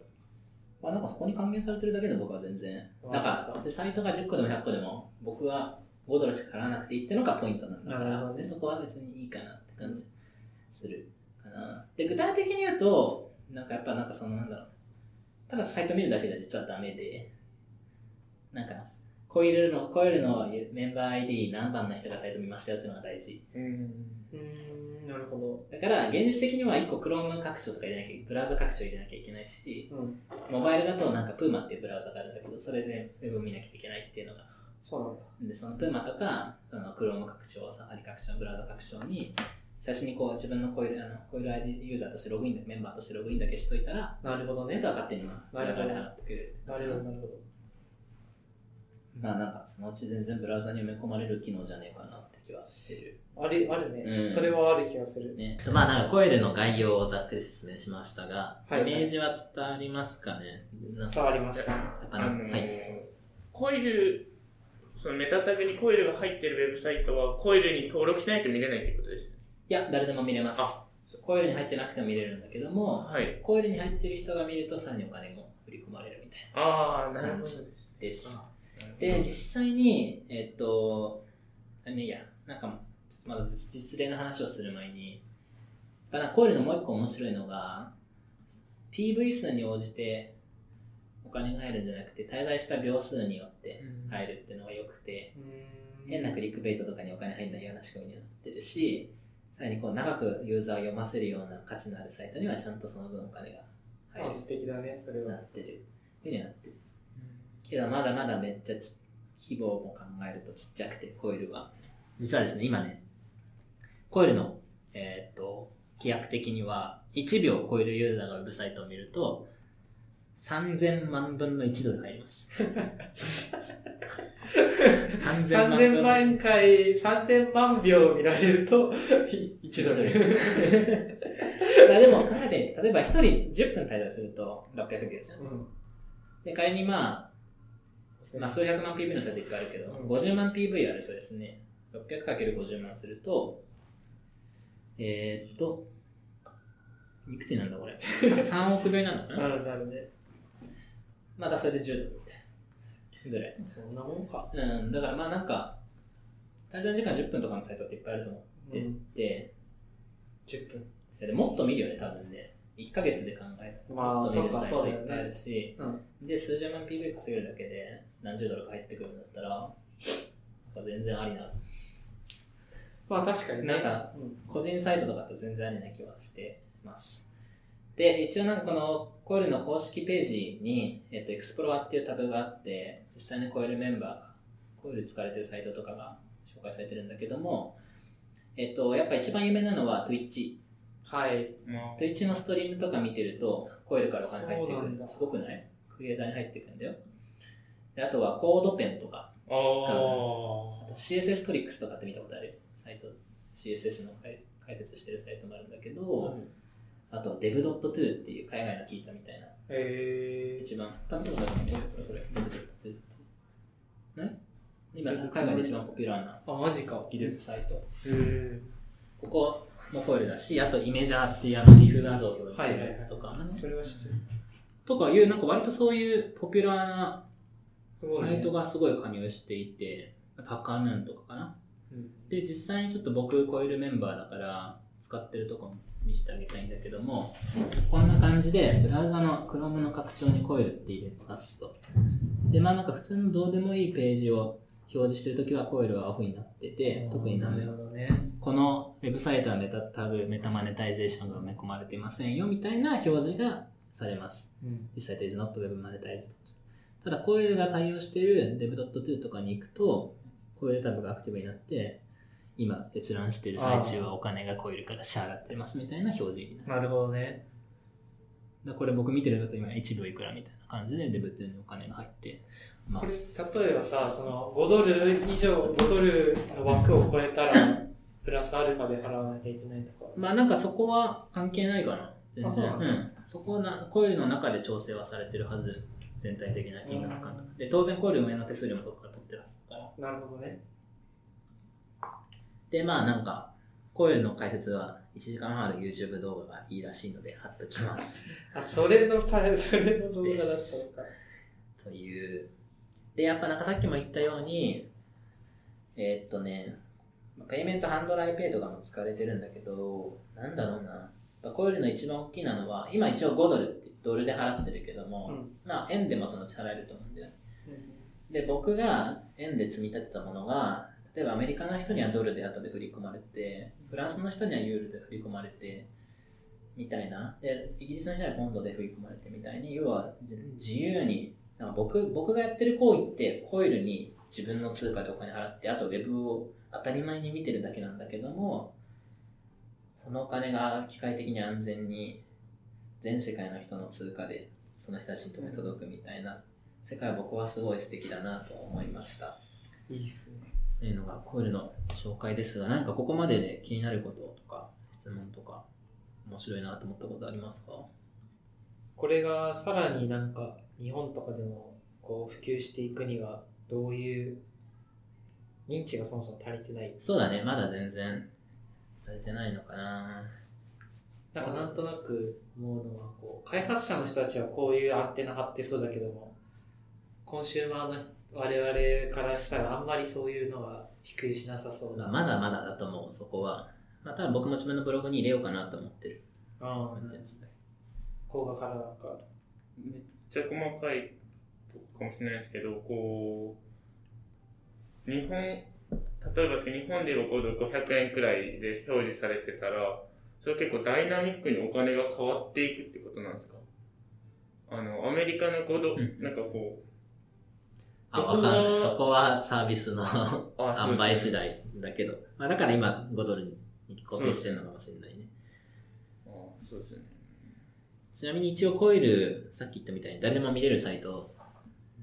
まあ、なんかそこに還元されてるだけで僕は全然、なんかサイトが10個でも100個でも僕は5ドルしか払わなくていいってのがポイントなんだから、でそこは別にいいかなって感じするかな。で、具体的に言うと、なんかやっぱなんかそのなんだろう、ただサイト見るだけじゃ実はダメで、なんかコイルのメンバー ID 何番の人がサイト見ましたよっていうのが大事。なるほど。だから現実的には1個 Chrome 拡張とか入れなきゃ、ブラウザ拡張入れなきゃいけないし、モバイルだとなんか Puma っていうブラウザがあるんだけど、それで Web を見なきゃいけないっていうのが。そうなんだ。で、その Puma とかその Chrome 拡張、サファリ拡張、ブラウザ拡張に最初にこう自分のコイル ID ユーザーとしてログイン、メンバーとしてログインだけしといたら、なるほどね。あとは勝手にブラウザで払ってくれる。なるほど、なるほど。まあなんかそのうち全然ブラウザに埋め込まれる機能じゃねえかなって気はしてる。あるね、うん。それはある気がする。ね。まあなんかコイルの概要をざっくり説明しましたが、はい、イメージは伝わりますかね。伝わりました。はい。コイル、そのメタタグにコイルが入ってるウェブサイトはコイルに登録しないと見れないってことですね。いや、誰でも見れます。コイルに入ってなくても見れるんだけども、はい、コイルに入ってる人が見るとさらにお金も振り込まれるみたいな感じです。で、実際に、なんか、ちょっとまだ実例の話をする前に、コイルのもう一個面白いのが、PV 数に応じてお金が入るんじゃなくて、滞在した秒数によって入るっていうのが良くて、変なクリックベイトとかにお金入んないような仕組みになってるし、さらにこう長くユーザーを読ませるような価値のあるサイトにはちゃんとその分お金が入る。素敵だね、それは。なってる。ふうになってる。けどまだまだめっちゃ規模も考えるとちっちゃくて、コイルは実はですね、今ねコイルの、規約的には1秒コイルユーザーがウェブサイトを見ると3000万分の1ドル入ります。3000万回、3000万秒見られると1ドル。でも考えて、例えば1人10分滞在すると600秒じゃん、で仮にまあ数百万 PV のサイトいっぱいあるけど、50万 PV あるとですね、600×50 万すると、いくつになるんだこれ。3億倍なのかな。なるね。まだそれで10ドルみたいな。ぐらい。そんなもんか。うん、だからまあなんか、滞在時間10分とかのサイトっていっぱいあると思ってて、10分。でもっと見るよね、多分ね。1ヶ月で考えたら、もっと見るサイトいっぱいあるし、で、数十万 PV 稼げるだけで何十ドルか入ってくるんだったら、全然ありな。まあ確かにね。なんか個人サイトとかって全然ありな気はしてます。で、一応なんかこのコイルの公式ページに、エクスプロアっていうタブがあって、実際にコイルメンバーが、コイル使われてるサイトとかが紹介されてるんだけども、やっぱ一番有名なのは Twitch。はい。Twitch のストリームとか見てると、コイルからお金入ってくるんだ。すごくない？クリエイターに入ってくるんだよ。で、あとはコードペンとか。使うじゃん。あと CSS トリックスとかって見たことあるサイト、CSS の解説してるサイトもあるんだけど、あと dev.to っていう海外の聞いたみたいな、一番簡単なのがこれ dev.to ね、今海外で一番ポピュラーな技術サイト、ここもコイルだし、あとイメージャーっていうリフ画像とかやつとか、それは知ってるとかいう、なんか割とそういうポピュラーなサイトがすごい加入していて、パカヌーンとかかな、で、実際にちょっと僕コイルメンバーだから使ってるとこ見せてあげたいんだけども、こんな感じでブラウザの Chrome の拡張にコイルって入れますと、で、まあなんか普通のどうでもいいページを表表示してるときはコイルがオフになってて、特に何でも、ね、このウェブサイトはメタタグ、メタマネタイゼーションが埋め込まれていませんよみたいな表示がされます。うん、実際と is not web monetized。ただコイルが対応している dev.to とかに行くと、コイルタブがアクティブになって、今閲覧している最中はお金がコイルから支払ってますみたいな表示になる。なるほどね。だこれ僕見てるのと今1秒いくらみたいな感じで dev.to にお金が入って、まあ、これ例えばさ、その5ドル以上5ドルの枠を超えたらプラスアルファで払わなきゃいけないとかまあなんかそこは関係ないかな全然。うん、そこはコイルの中で調整はされてるはず、全体的な金額感とかで当然コイル上の手数料もどこから取ってるはずだから。なるほどね。でまあなんかコイルの解説は1時間半ある YouTube 動画がいいらしいので貼っときますあ、それの動画だったのかという。でやっぱなんかさっきも言ったようにペイメントハンドライペイとかも使われてるんだけど、なんだろうな、コイルの一番大きなのは今一応5ドルってドルで払ってるけども、うん、まあ円でもそのうち払えると思うんだよね、うん、で僕が円で積み立てたものが例えばアメリカの人にはドルで後で振り込まれて、フランスの人にはユーロで振り込まれてみたいな、でイギリスの人にはポンドで振り込まれてみたいに、要は自由になんか僕がやってる行為ってコイルに自分の通貨でお金払って、あとウェブを当たり前に見てるだけなんだけども、そのお金が機械的に安全に全世界の人の通貨でその人たちに届くみたいな世界は僕はすごい素敵だなと思いました。いいっすねというのがコイルの紹介ですが、なんかここまでで気になることとか質問とか面白いなと思ったことありますか？これがさらになんか日本とかでもこう普及していくにはどういう認知がそもそも足りてない。そうだね、まだ全然されてないのかな。なんかなんとなく思うのはこう開発者の人たちはこういうアンテナ張ってそうだけども、コンシューマーの我々からしたらあんまりそういうのは普及しなさそうな。まだまだだと思う、そこは。また僕も自分のブログに入れようかなと思ってる。ああ、なんですね。こうがからなんかめっちゃ細かいとこかもしれないですけど、こう日本例えば日本で500円くらいで表示されてたら、それ結構ダイナミックにお金が変わっていくってことなんですか？アメリカのなんかこう。分かんない、そこはサービスの販売次第だけど、まあ、だから今5ドルに固定してるのかもしれないね。ああ、そうですね。ちなみに一応コイル、さっき言ったみたいに誰でも見れるサイト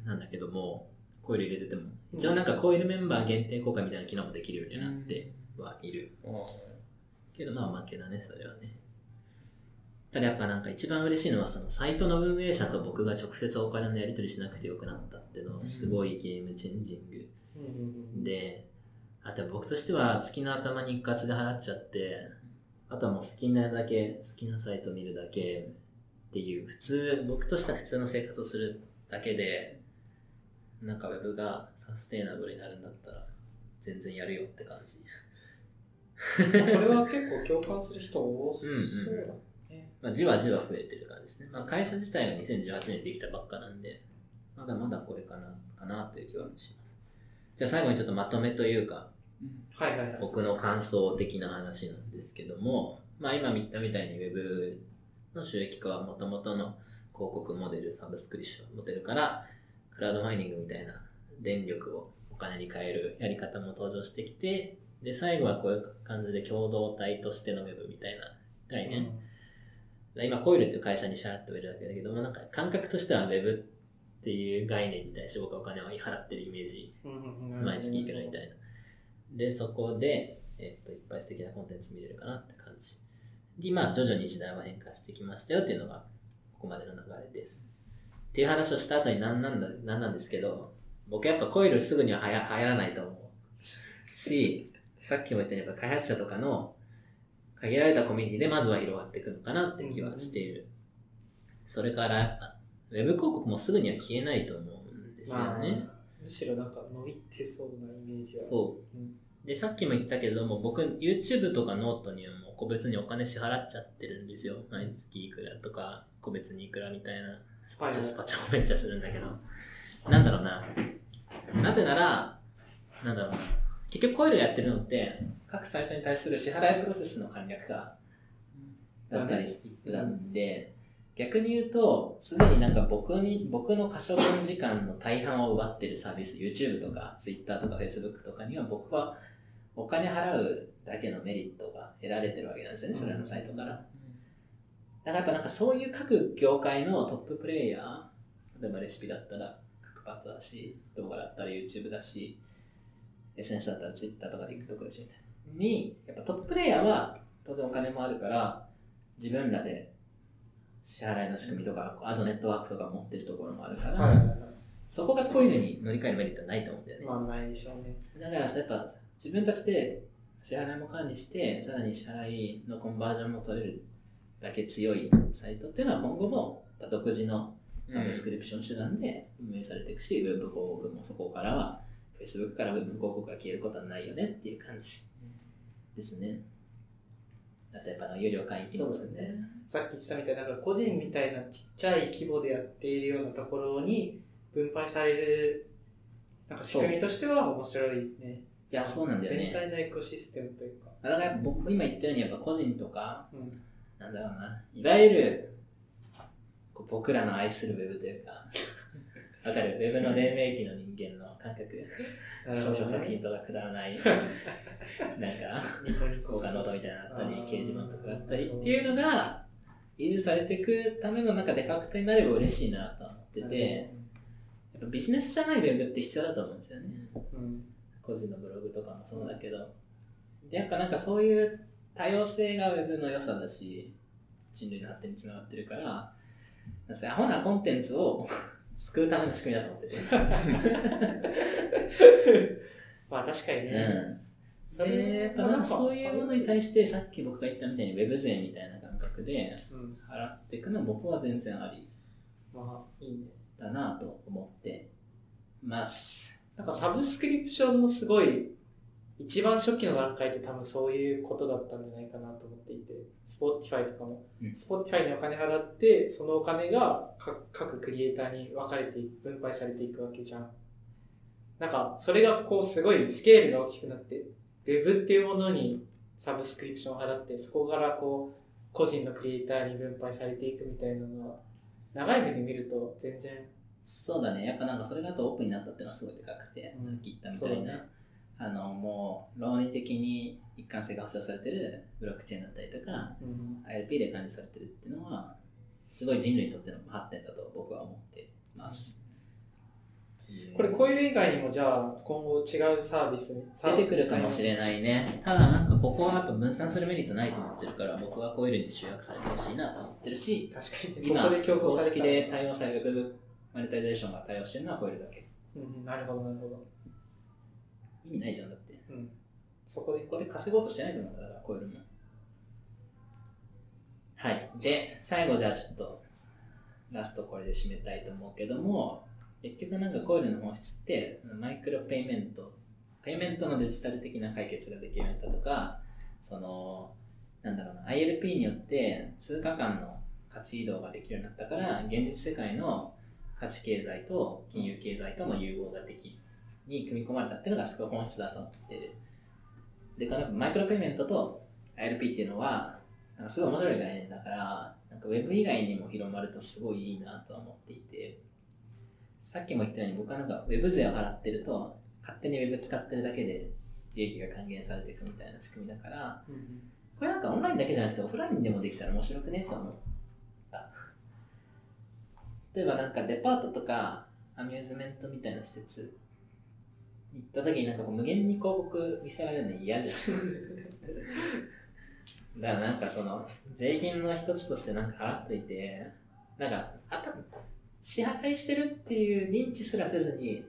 なんだけども、コイル入れてても一応なんかコイルメンバー限定公開みたいな機能もできるようになってはいる、けどまあ負けだねそれはね。ただやっぱなんか一番嬉しいのはそのサイトの運営者と僕が直接お金のやり取りしなくてよくなったっていうのはすごいゲームチェンジング、うん、で、あと僕としては月の頭に一括で払っちゃって、あとはもう好きなだけ好きなサイト見るだけっていう普通、僕としては普通の生活をするだけでなんかウェブがサステイナブルになるんだったら全然やるよって感じこれは結構共感する人多そうだ、うんうん、まあ、じわじわ増えてる感じですね。まあ、会社自体は2018年できたばっかなんで、まだまだこれかなという気はします。じゃあ最後にちょっとまとめというか、うん、はいはいはい、僕の感想的な話なんですけども、まあ、今言ったみたいに Web の収益化はもともとの広告モデル、サブスクリプションモデルからクラウドファインディングみたいな電力をお金に変えるやり方も登場してきて、で最後はこういう感じで共同体としての Web みたいな概念、うん、今コイルっていう会社に支払っているだけだけども、なんか感覚としては Web っていう概念に対して僕はお金を払ってるイメージ、毎月いくらみたいなで、そこで、いっぱい素敵なコンテンツ見れるかなって感じで、まあ、徐々に時代は変化してきましたよっていうのがここまでの流れですっていう話をした後になんですけど、僕やっぱコイルすぐには流行らないと思うし、さっきも言ったように開発者とかの限られたコミュニティでまずは広がっていくのかなって気はしている、うんうん、それからやっぱウェブ広告もすぐには消えないと思うんですよね、まあ、むしろなんか伸びてそうなイメージはそう、うん、でさっきも言ったけれども、僕 YouTube とかノートにも個別にお金支払っちゃってるんですよ。毎月いくらとか個別にいくらみたいなスパチャもめっちゃするんだけど、なんだろうな、なぜならなんだろうな、結局こういうのやってるのって各サイトに対する支払いプロセスの簡略化だったりスキップだって、逆に言うとすでになんか僕の可処分時間の大半を奪ってるサービス、 YouTube とか Twitter とか Facebook とかには僕はお金払うだけのメリットが得られてるわけなんですよね、それらのサイトから。だからやっぱなんかそういう各業界のトッププレイヤー、例えばレシピだったらクックパッドだし、動画だったら YouTube だし、SNS だったら Twitter とか TikTok だしみたいに、やっぱトッププレイヤーは当然お金もあるから自分らで支払いの仕組みとか、あとネットワークとか持ってるところもあるから、はいはいはい、そこがこういうのに乗り換えるメリットはないと思うんだよね。まあないでしょうね。だからやっぱ自分たちで支払いも管理して、さらに支払いのコンバージョンも取れるだけ強いサイトっていうのは今後も独自のサブスクリプション手段で運営されていくし、うん、ウェブ広告もそこからは Facebook からウェブ広告が消えることはないよねっていう感じですね。だってやっぱ有料会員もですね。さっき言ったみたいな、なんか個人みたいなちっちゃい規模でやっているようなところに分配されるなんか仕組みとしては面白いね。いや、そうなんだよね。全体のエコシステムというか。だから僕今言ったようにやっぱ個人とか、うん、なんだろうな、いわゆる僕らの愛するウェブというか、わかる？ウェブの黎明期の人間の感覚、少々作品とかくだらない、なんか効果ノートみたいなのあったり、掲示板とかあったりっていうのが維持されていくためのなんかデファクトになれば嬉しいなと思ってて、やっぱビジネスじゃないウェブって必要だと思うんですよね。うん、個人のブログとかもそうだけど、でやっぱなんかそういう多様性がウェブの良さだし、人類の発展につながってるから、アホなコンテンツを救うための仕組みだと思っててまあ確かにね、うん、それやっぱそういうものに対してさっき僕が言ったみたいにウェブ税みたいな感覚で払っていくのは僕は全然あり、うん、まあいいねだなと思ってます。なんかサブスクリプションもすごい一番初期の段階で多分そういうことだったんじゃないかなと思っていて、 Spotify とかも、うん、Spotify にお金払ってそのお金が各クリエイターに分かれて分配されていくわけじゃん。なんかそれがこうすごいスケールが大きくなって、 Web っていうものにサブスクリプションを払ってそこからこう個人のクリエイターに分配されていくみたいなのは長い目で見ると全然そうだね。やっぱなんかそれがあとオープンになったっていうのはすごいでかくて、うん、さっき言ったみたいなもう論理的に一貫性が保証されてるブロックチェーンだったりとか、うん、ILP で管理されてるっていうのはすごい人類にとっての発展だと僕は思ってます、うん、これコイル以外にもじゃあ今後違うサービス出てくるかもしれないね。ただなんかここはやっぱ分散するメリットないと思ってるから僕はコイルに集約されてほしいなと思ってるし、確かに今ここで競争された公式で対応される部分マネタイゼーションが対応してるのはコイルだけ、うん、なるほどなるほど。意味ないじゃんだって、うん、そこで稼ごうとしてないと思うんだからコイルも。はいで最後じゃあちょっとラストこれで締めたいと思うけども、結局なんかコイルの本質ってマイクロペイメントのデジタル的な解決ができるようになったとか、そのなんだろうな ILP によって通貨間の価値移動ができるようになったから現実世界の価値経済と金融経済との融合ができるに組み込まれたっていうのがすごい本質だと思ってる。で、このマイクロペイメントと ILP っていうのはなんかすごい面白い概念だからなんか Web 以外にも広まるとすごいいいなとは思っていて、さっきも言ったように僕はなんか Web 税を払ってると勝手に Web 使ってるだけで利益が還元されていくみたいな仕組みだから、うんうん、これなんかオンラインだけじゃなくてオフラインでもできたら面白くねと思った例えばなんかデパートとかアミューズメントみたいな施設行った時になんか無限に広告見せられるの嫌じゃんだからなんかその税金の一つとしてなんか払っといてなんか支払いしてるっていう認知すらせずに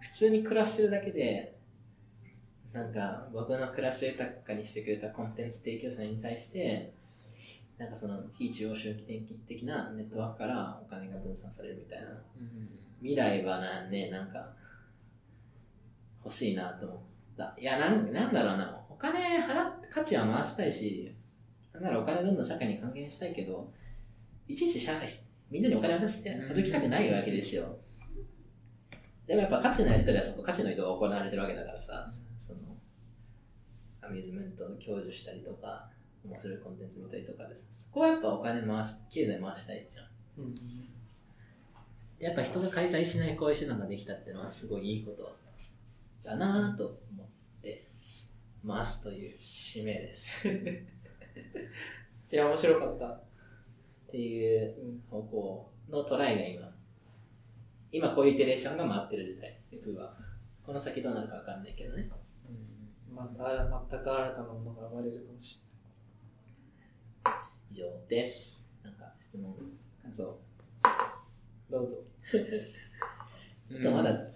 普通に暮らしてるだけでなんか僕の暮らしを豊かにしてくれたコンテンツ提供者に対してなんかその非中央集権的なネットワークからお金が分散されるみたいな、うん、未来はなんか欲しいなと思った。いや、なんだろうな。お金払って価値は回したいし、なんならお金どんどん社会に還元したいけど、いちいちみんなにお金渡して歩きたくないわけですよ。でもやっぱ価値のやり取りはそこ価値の移動が行われてるわけだからさ、そのアミューズメントを享受したりとか面白いコンテンツ見たりとかです、そこはやっぱお金回し経済回したいじゃん、うん、やっぱ人が開催しないこういう手段ができたってのはすごいいいことだなと思ってますという使命ですいや面白かったっていう方向のトライが今こういうイテレーションが回ってる時代、F はこの先どうなるか分かんないけどね、うん、また全く新たなものが生まれるかもしれない。以上です。なんか質問感想どうぞまだ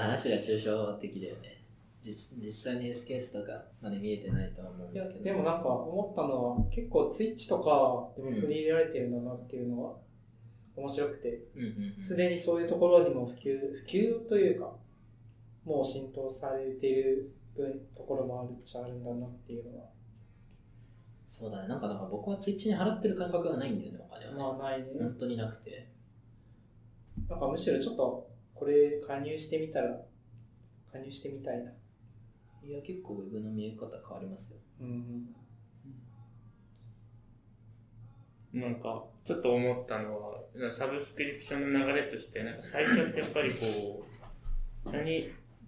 話が抽象的だよね。実際に S ケースとかまで見えてないとは思うんだけど、でもなんか思ったのは結構 Twitch とかでも取り入れられてるんだなっていうのは、うん面白くて、すでにそういうところにも普及というかもう浸透されているところもあるっちゃあるんだなっていうのは。そうだね、なんかだから僕はツイッチに払ってる感覚がないんだよね、お金はね。まあないね、本当になくて、なんかむしろちょっとこれ加入してみたいな。いや結構ウェブの見え方変わりますよ。なんかちょっと思ったのは、サブスクリプションの流れとして、なんか最初ってやっぱりこう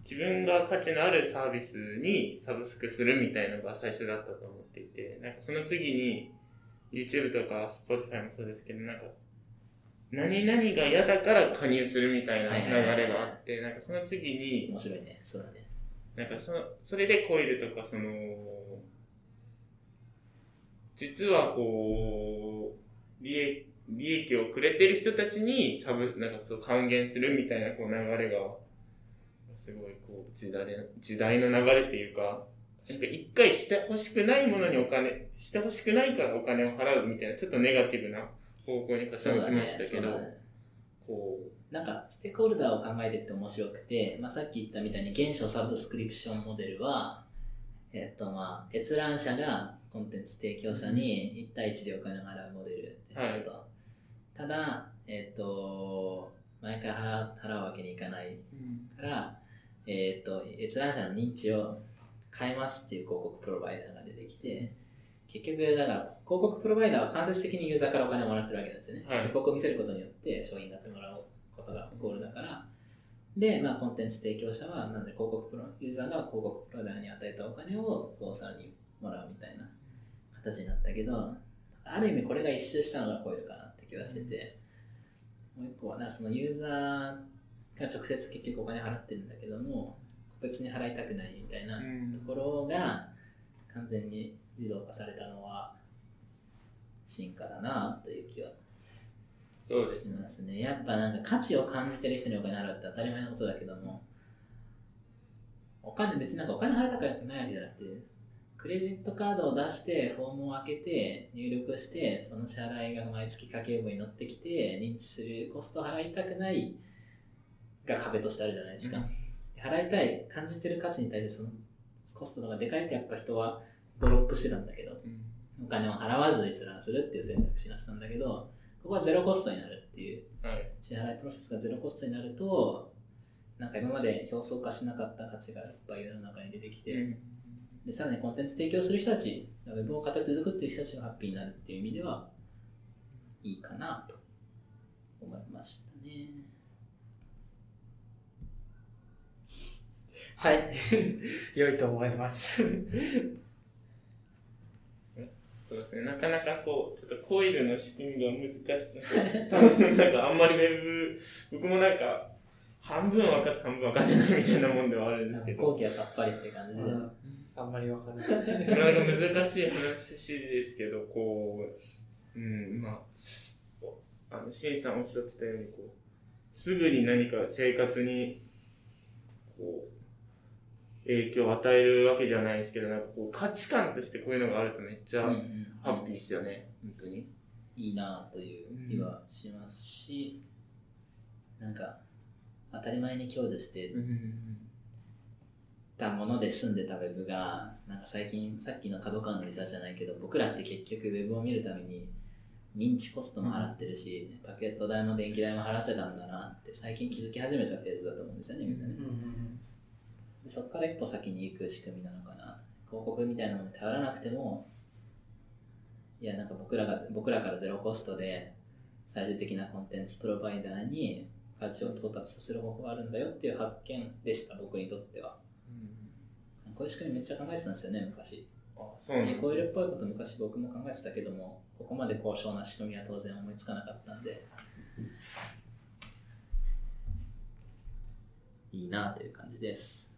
自分が価値のあるサービスにサブスクするみたいなのが最初だったと思っていて、なんかその次に YouTube とか Spotify もそうですけど、なんか何々が嫌だから加入するみたいな流れがあって、なんかその次に面白いね、そうだね。なんかそれでコイルとかその実はこう利益をくれてる人たちになんかそう還元するみたいなこう流れがすごいこう時代の流れっていうか、なんか一回してほしくないものにお金してほしくないからお金を払うみたいなちょっとネガティブな方向に傾きましたけど、こうなんかステークホルダーを考えていくと面白くて、まあ、さっき言ったみたいに原初サブスクリプションモデルはまあ閲覧者がコンテンツ提供者に1対1でお金を払うモデルでしたと、はい、ただ、毎回払うわけにいかないから、閲覧者の認知を変えますっていう広告プロバイダーが出てきて、結局だから広告プロバイダーは間接的にユーザーからお金をもらってるわけなんですよね、はい、広告を見せることによって商品になってもらうことがゴールだから、で、まあ、コンテンツ提供者はなのでユーザーが広告プロバイダーに与えたお金をさらにもらうみたいな形になったけど、ある意味これが一周したのがコイルかなって気がしてて、もう一個はそのユーザーが直接結局お金払ってるんだけども個別に払いたくないみたいなところが完全に自動化されたのは進化だなという気はしますね。やっぱなんか価値を感じてる人にお金払うって当たり前のことだけども、別になんかお金払いたくないわけじゃなくて、クレジットカードを出してフォームを開けて入力して、その支払いが毎月家計簿に乗ってきて認知するコストを払いたくないが壁としてあるじゃないですか、払いたい感じてる価値に対してそのコストの方がでかいってやっぱ人はドロップしてたんだけど、お金を払わず閲覧するっていう選択肢になってたんだけど、ここはゼロコストになるっていう、支払いプロセスがゼロコストになると、なんか今まで表層化しなかった価値がいっぱい世の中に出てきて、でさらにコンテンツ提供する人たち、ウェブを形作っている人たちがハッピーになるっていう意味ではいいかなと思いましたね。はい良いと思いますそうですね、なかなかこうちょっとコイルの仕組みが難しくて、なんかあんまりウェブ僕もなんか半分分かって半分分かってないみたいなもんではあるんですけど、後期はさっぱりっていう感じで、あんまり分からない。難しい話ですけど、こう、シンさんおっしゃってたように、こうすぐに何か生活にこう影響を与えるわけじゃないですけど、なんかこう価値観としてこういうのがあるとめっちゃハッピーですよね、本当に。いいなという気はしますし、なんか当たり前に享受して、もので住んでたウェブが、なんか最近さっきのKADOKAWAのリサーチじゃないけど、僕らって結局ウェブを見るために認知コストも払ってるし、うん、パケット代も電気代も払ってたんだなって最近気づき始めたフェーズだと思うんですよねみんなね、うんうんうん、でそこから一歩先に行く仕組みなのかな。広告みたいなものに頼らなくても、いやなんか僕らからゼロコストで最終的なコンテンツプロバイダーに価値を到達させる方法があるんだよっていう発見でした、僕にとっては、うん、こういう仕組みめっちゃ考えてたんですよね昔。そうなんですね。コイルっぽいこと昔僕も考えてたけども、ここまで高尚な仕組みは当然思いつかなかったんでいいなという感じです。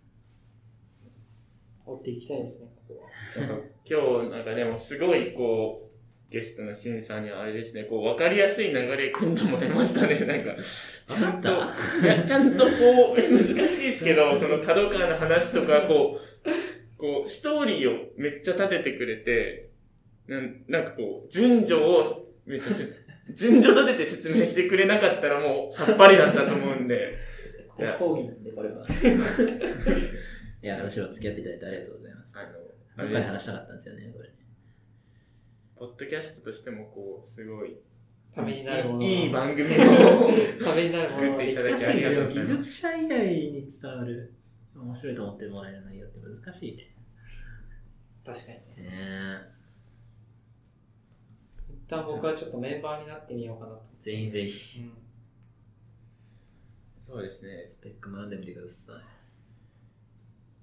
追っていきたいですねここは。なんか今日なんかでもすごいこうゲストのしんさんにはあれですね、こう分かりやすい流れ組んでもらいましたね。なんかちゃんとこう難しいですけどそのKADOKAWAの話とかこうストーリーをめっちゃ立ててくれて、なんかこう順序をめっちゃ順序立てて説明してくれなかったらもうさっぱりだったと思うんで講義なんでこれは。いや、むしろ付き合っていただいてありがとうございます。どっかで話したかったんですよね、これね。ポッドキャストとしてもこうすごいためになるもの、いい番組をためになるものを作っていただきありがとうございます。技術者以外に伝わる面白いと思ってもらえる内容って難しいね。確かにね。一旦僕はちょっとメンバーになってみようかなと。ぜひぜひ、うん。そうですね。スペックも読んでみてください。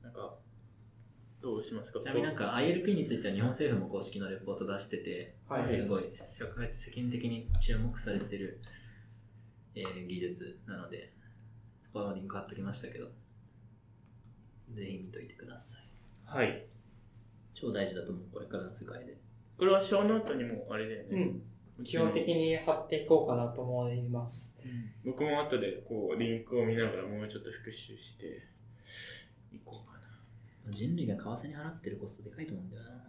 なんかどうしますか。ちなみになんか ILP については日本政府も公式のレポート出してて、はい、すごい社会的に注目されてる、技術なので、そこのリンク貼っときましたけど、ぜひ見といてください。はい。超大事だと思うこれからの世界で。これはショーノートにもあれだよね。うん、基本的に貼っていこうかなと思います。うん、僕も後でこうリンクを見ながらもうちょっと復習して。行こうかな。人類が為替に払ってるコストでかいと思うんだよな。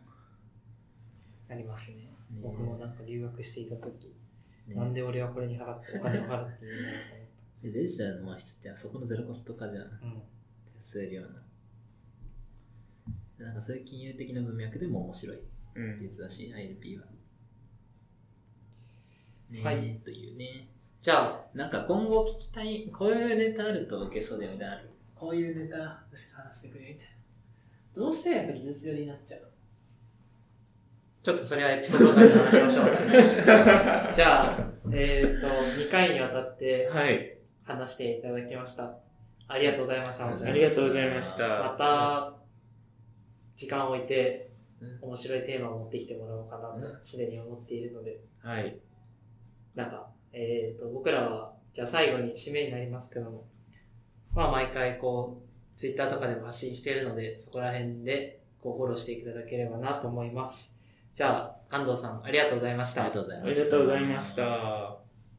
ありますね。僕もなんか留学していたとき、なんで俺はこれに払って、お金を払っているんだろうと思った。デジタルの本質ってあそこのゼロコスト化じゃん。するような。なんかそういう金融的な文脈でも面白い技術だし、ILP は。ね、はい。というね。じゃあ、なんか今後聞きたい、こういうネタあると受けそうでみたいな。こういうネタ話してくれみたいな。どうしてやっぱり技術寄りになっちゃうの。ちょっとそれはエピソード外で話しましょう。じゃあ、2回にわたって話していただきました。ありがとうございました。ありがとうございました。また時間を置いて面白いテーマを持ってきてもらおうかなとすでに思っているので。はい。なんか僕らはじゃあ最後に締めになりますけども。まあ毎回こう、Twitter とかでも発信しているので、そこら辺でこうフォローしていただければなと思います。じゃあ、安藤さん、ありがとうございました。ありがとうございました。